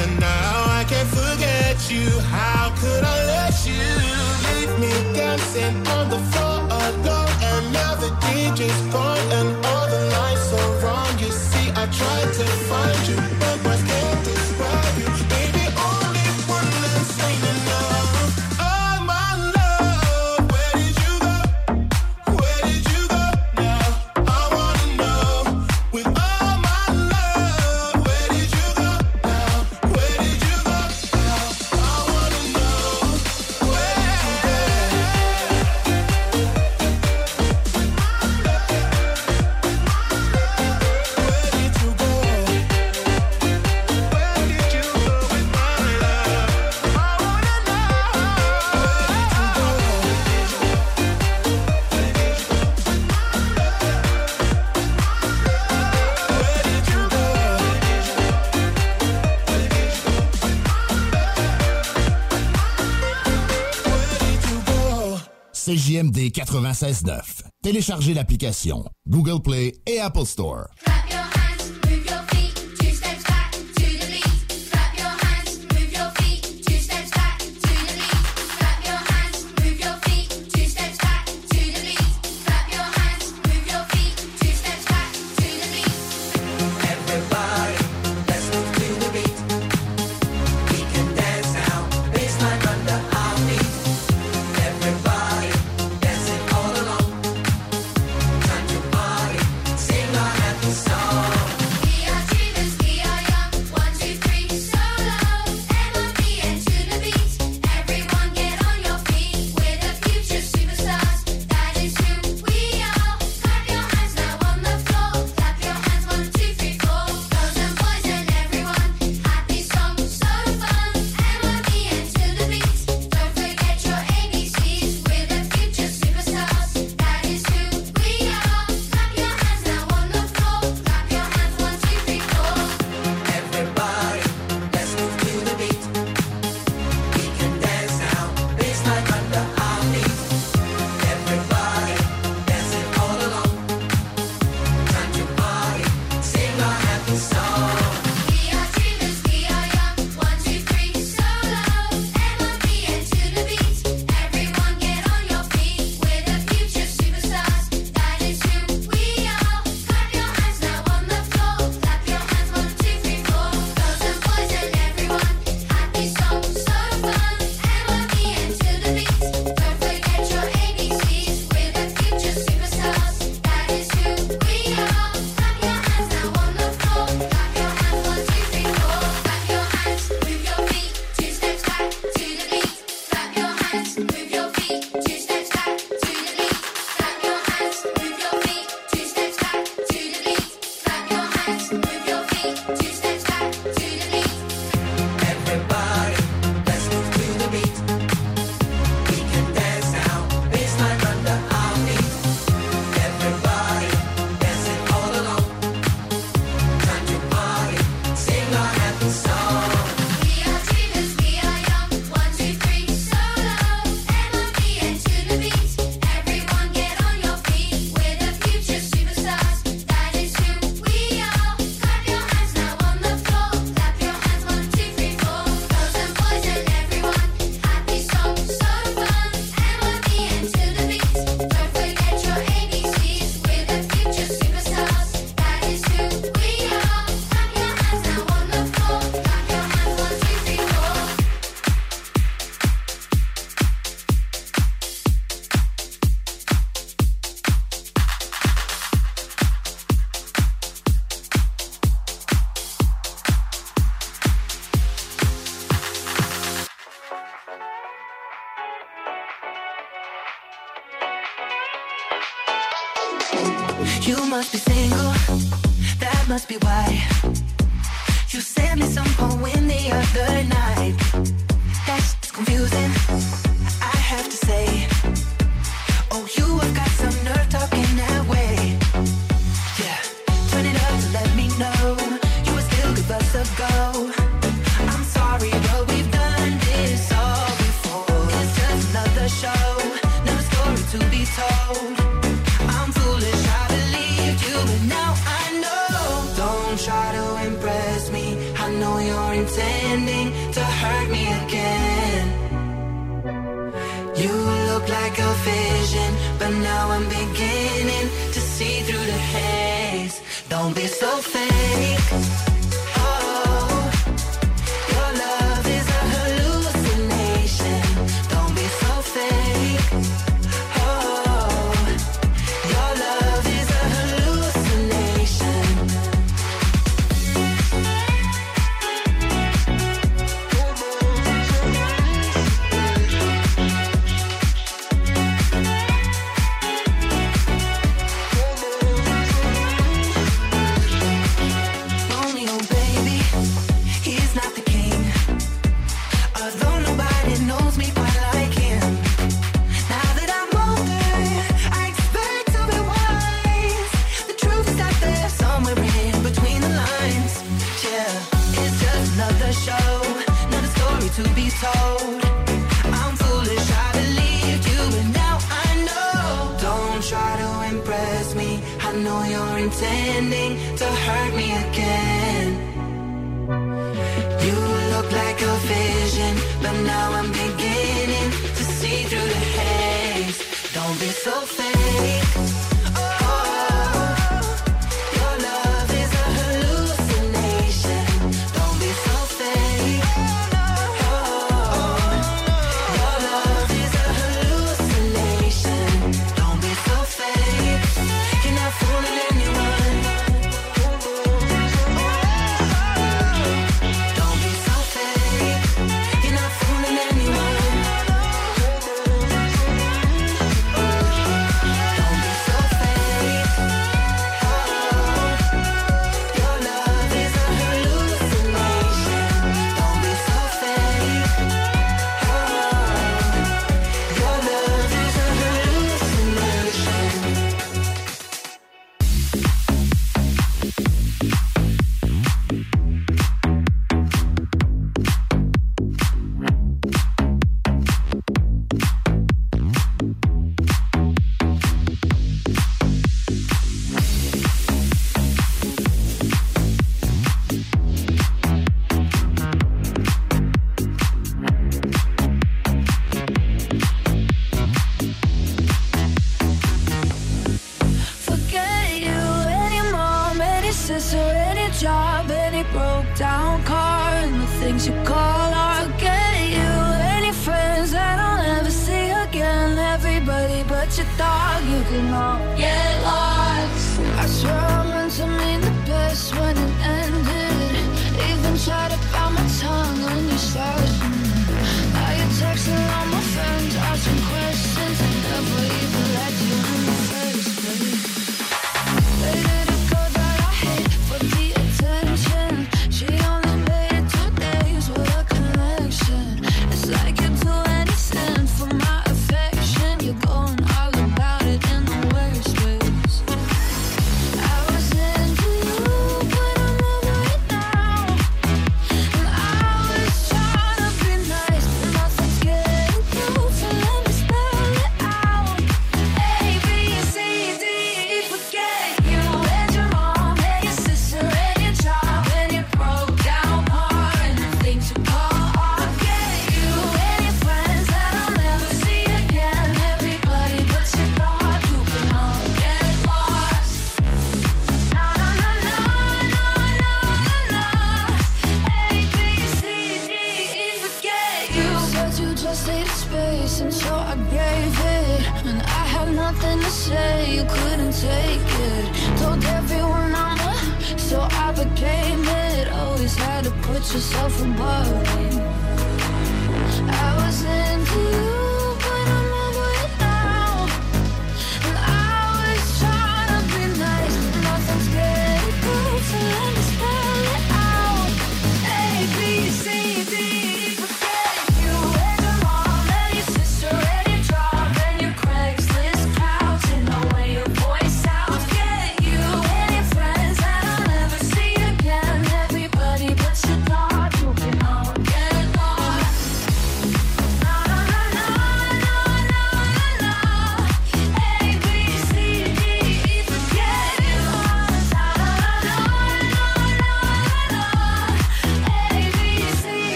And now I can't forget you. How could I let you leave me dancing on the floor alone? Another DJ's gone and all the lights are wrong. You see, I tried to find you, but I can't describe you. Baby, only one that's ain't enough. CJMD 96.9. Téléchargez l'application Google Play et Apple Store. To You look like a vision, but now I'm beginning to see through the haze. Don't be so fake.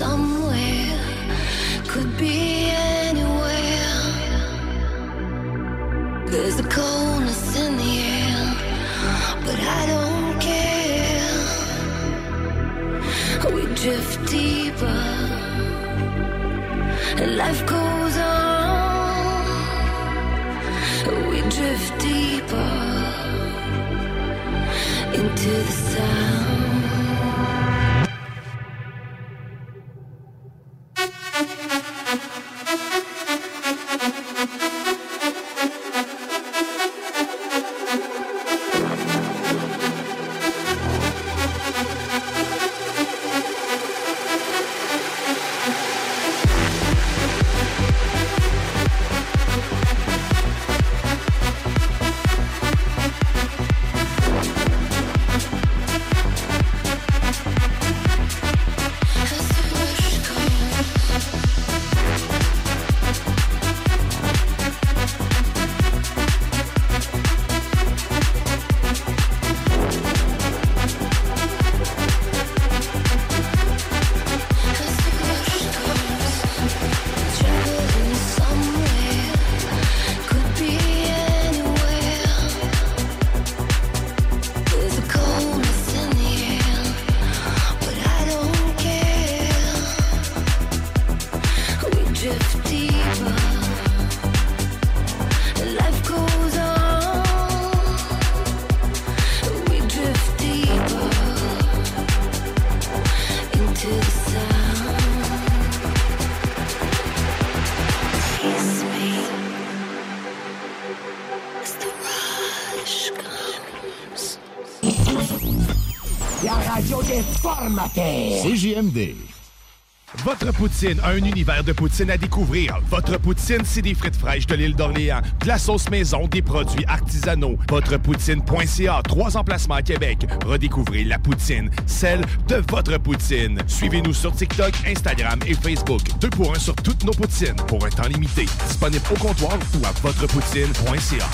somewhere, could be anywhere. There's a coldness in the air, but I don't care. We drift deeper, and life goes on. We drift deeper into the sound. CJMD. Votre poutine, un univers de poutine à découvrir. Votre poutine, c'est des frites fraîches de l'île d'Orléans, de la sauce maison, des produits artisanaux. Votrepoutine.ca, 3 emplacements à Québec. Redécouvrez la poutine, celle de votre poutine. Suivez-nous sur TikTok, Instagram et Facebook. 2 pour 1 sur toutes nos poutines, pour un temps limité. Disponible au comptoir ou à Votrepoutine.ca.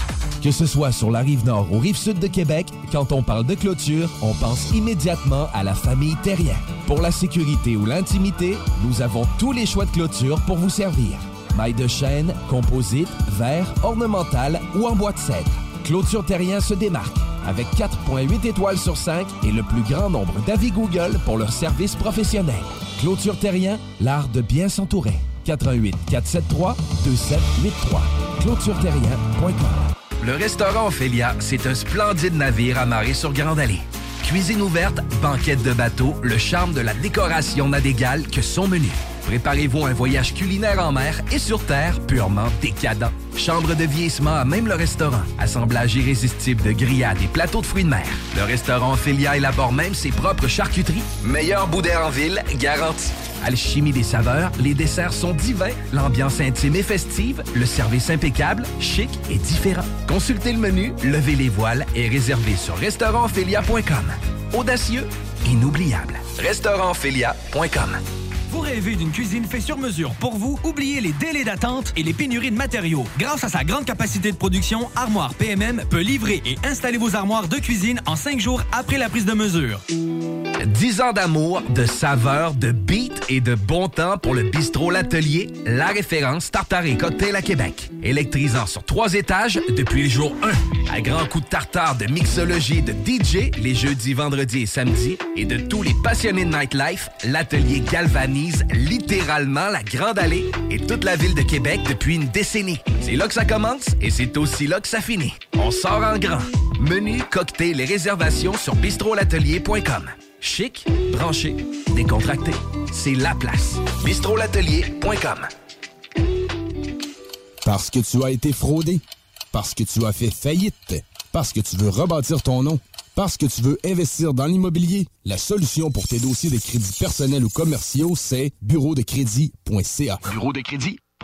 Que ce soit sur la Rive-Nord ou Rive-Sud de Québec, quand on parle de clôture, on pense immédiatement à la famille Terrien. Pour la sécurité ou l'intimité, nous avons tous les choix de clôture pour vous servir. Mailles de chaîne, composite, verre, ornemental ou en bois de cèdre. Clôture Terrien se démarque avec 4,8 étoiles sur 5 et le plus grand nombre d'avis Google pour leur service professionnel. Clôture Terrien, l'art de bien s'entourer. 88 473 2783. clôtureterrien.com. Le restaurant Ophelia, c'est un splendide navire amarré sur Grande Allée. Cuisine ouverte, banquette de bateau, le charme de la décoration n'a d'égal que son menu. Préparez-vous un voyage culinaire en mer et sur terre purement décadent. Chambre de vieillissement à même le restaurant. Assemblage irrésistible de grillades et plateaux de fruits de mer. Le restaurant Ophelia élabore même ses propres charcuteries. Meilleur boudin en ville, garanti. Alchimie des saveurs, les desserts sont divins, l'ambiance intime et festive, le service impeccable, chic et différent. Consultez le menu, levez les voiles et réservez sur restaurantfélia.com. Audacieux, inoubliable. Restaurantfélia.com. Vous rêvez d'une cuisine faite sur mesure pour vous? Oubliez les délais d'attente et les pénuries de matériaux. Grâce à sa grande capacité de production, Armoire PMM peut livrer et installer vos armoires de cuisine en 5 jours après la prise de mesure. 10 ans d'amour, de saveur, de beat et de bon temps pour le Bistro L'Atelier, la référence tartare et cocktail à Québec. Électrisant sur 3 étages depuis le jour 1. À grands coups de tartare, de mixologie, de DJ, les jeudis, vendredis et samedis, et de tous les passionnés de nightlife, l'Atelier galvanise littéralement la Grande Allée et toute la ville de Québec depuis une décennie. C'est là que ça commence et c'est aussi là que ça finit. On sort en grand. Menu, cocktail et réservations sur bistrolatelier.com. Chic, branché, décontracté. C'est la place. Bistrolatelier.com. Parce que tu as été fraudé. Parce que tu as fait faillite. Parce que tu veux rebâtir ton nom. Parce que tu veux investir dans l'immobilier. La solution pour tes dossiers de crédits personnels ou commerciaux, c'est bureaudecrédit.ca. Bureaudecrédit.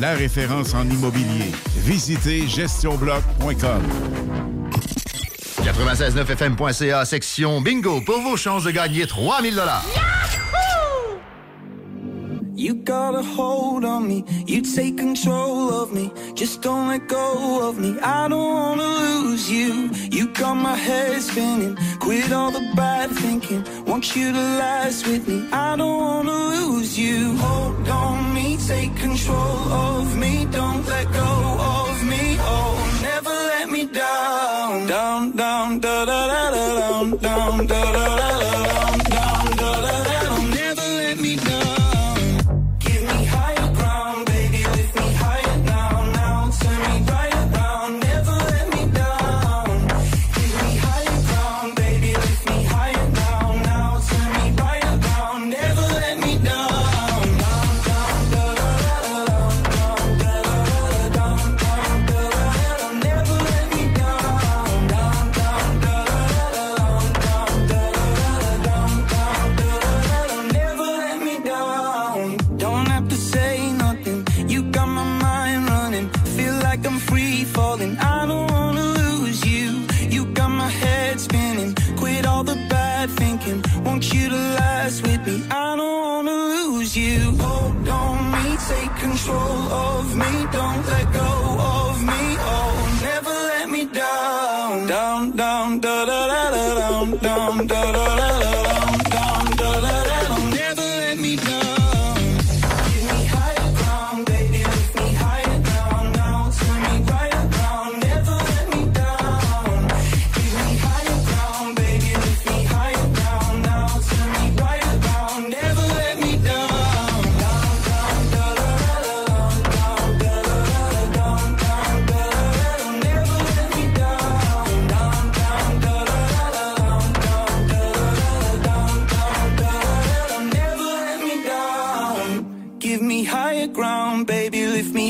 La référence en immobilier. Visitez gestionbloc.com. 96.9fm.ca, section bingo, pour vos chances de gagner 3 000 $. You got a hold on me, you take control of me, just don't let go of me, I don't wanna lose you. You got my head spinning, quit all the bad thinking, want you to last with me, I don't wanna lose you. Hold on me, take control of me, don't let go of me, oh, never let me down. Down, down, da da da da down, down, da da da da down, down, da da da. Control of me, don't let go of me, oh, never let me down. Down, down, da da da da down, down, da da da da down, down, da da da da, never let me down. Give me higher ground, baby, lift me higher down, now turn me brighter brown, never let me down. Give me higher ground, baby, lift me higher down, now turn me brighter brown, never let me down.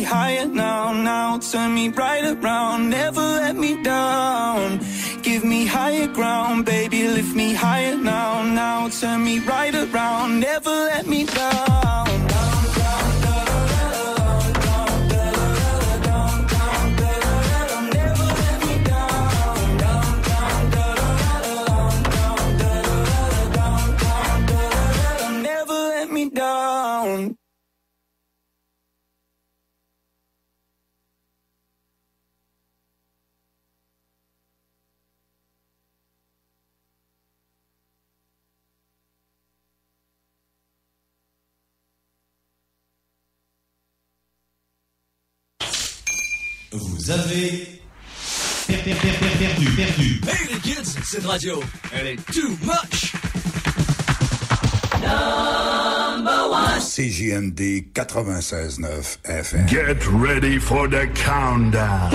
Higher now, now turn me right around, never let me down. Give me higher ground, baby, lift me higher now, now turn me right around, never let me down. Never let me down. Vous avez perdu. Hey les kids, cette radio, elle est too much. Number one. CJMD 96.9 FM. Get ready for the countdown.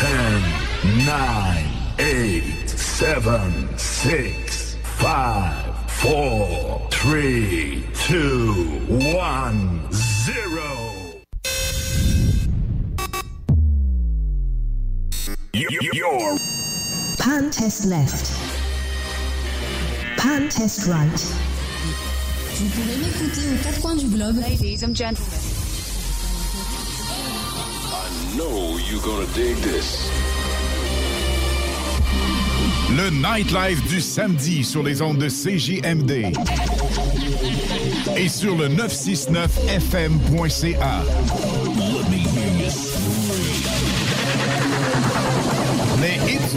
10, 9, 8, 7, 6, 5, 4, 3, 2, 1, 0. Your pan test left, pan test right. Vous pouvez m'écouter aux quatre coins du globe. Ladies and gentlemen, I know you're gonna dig this. Le nightlife du samedi sur les ondes de CJMD et sur le 969fm.ca. Les hits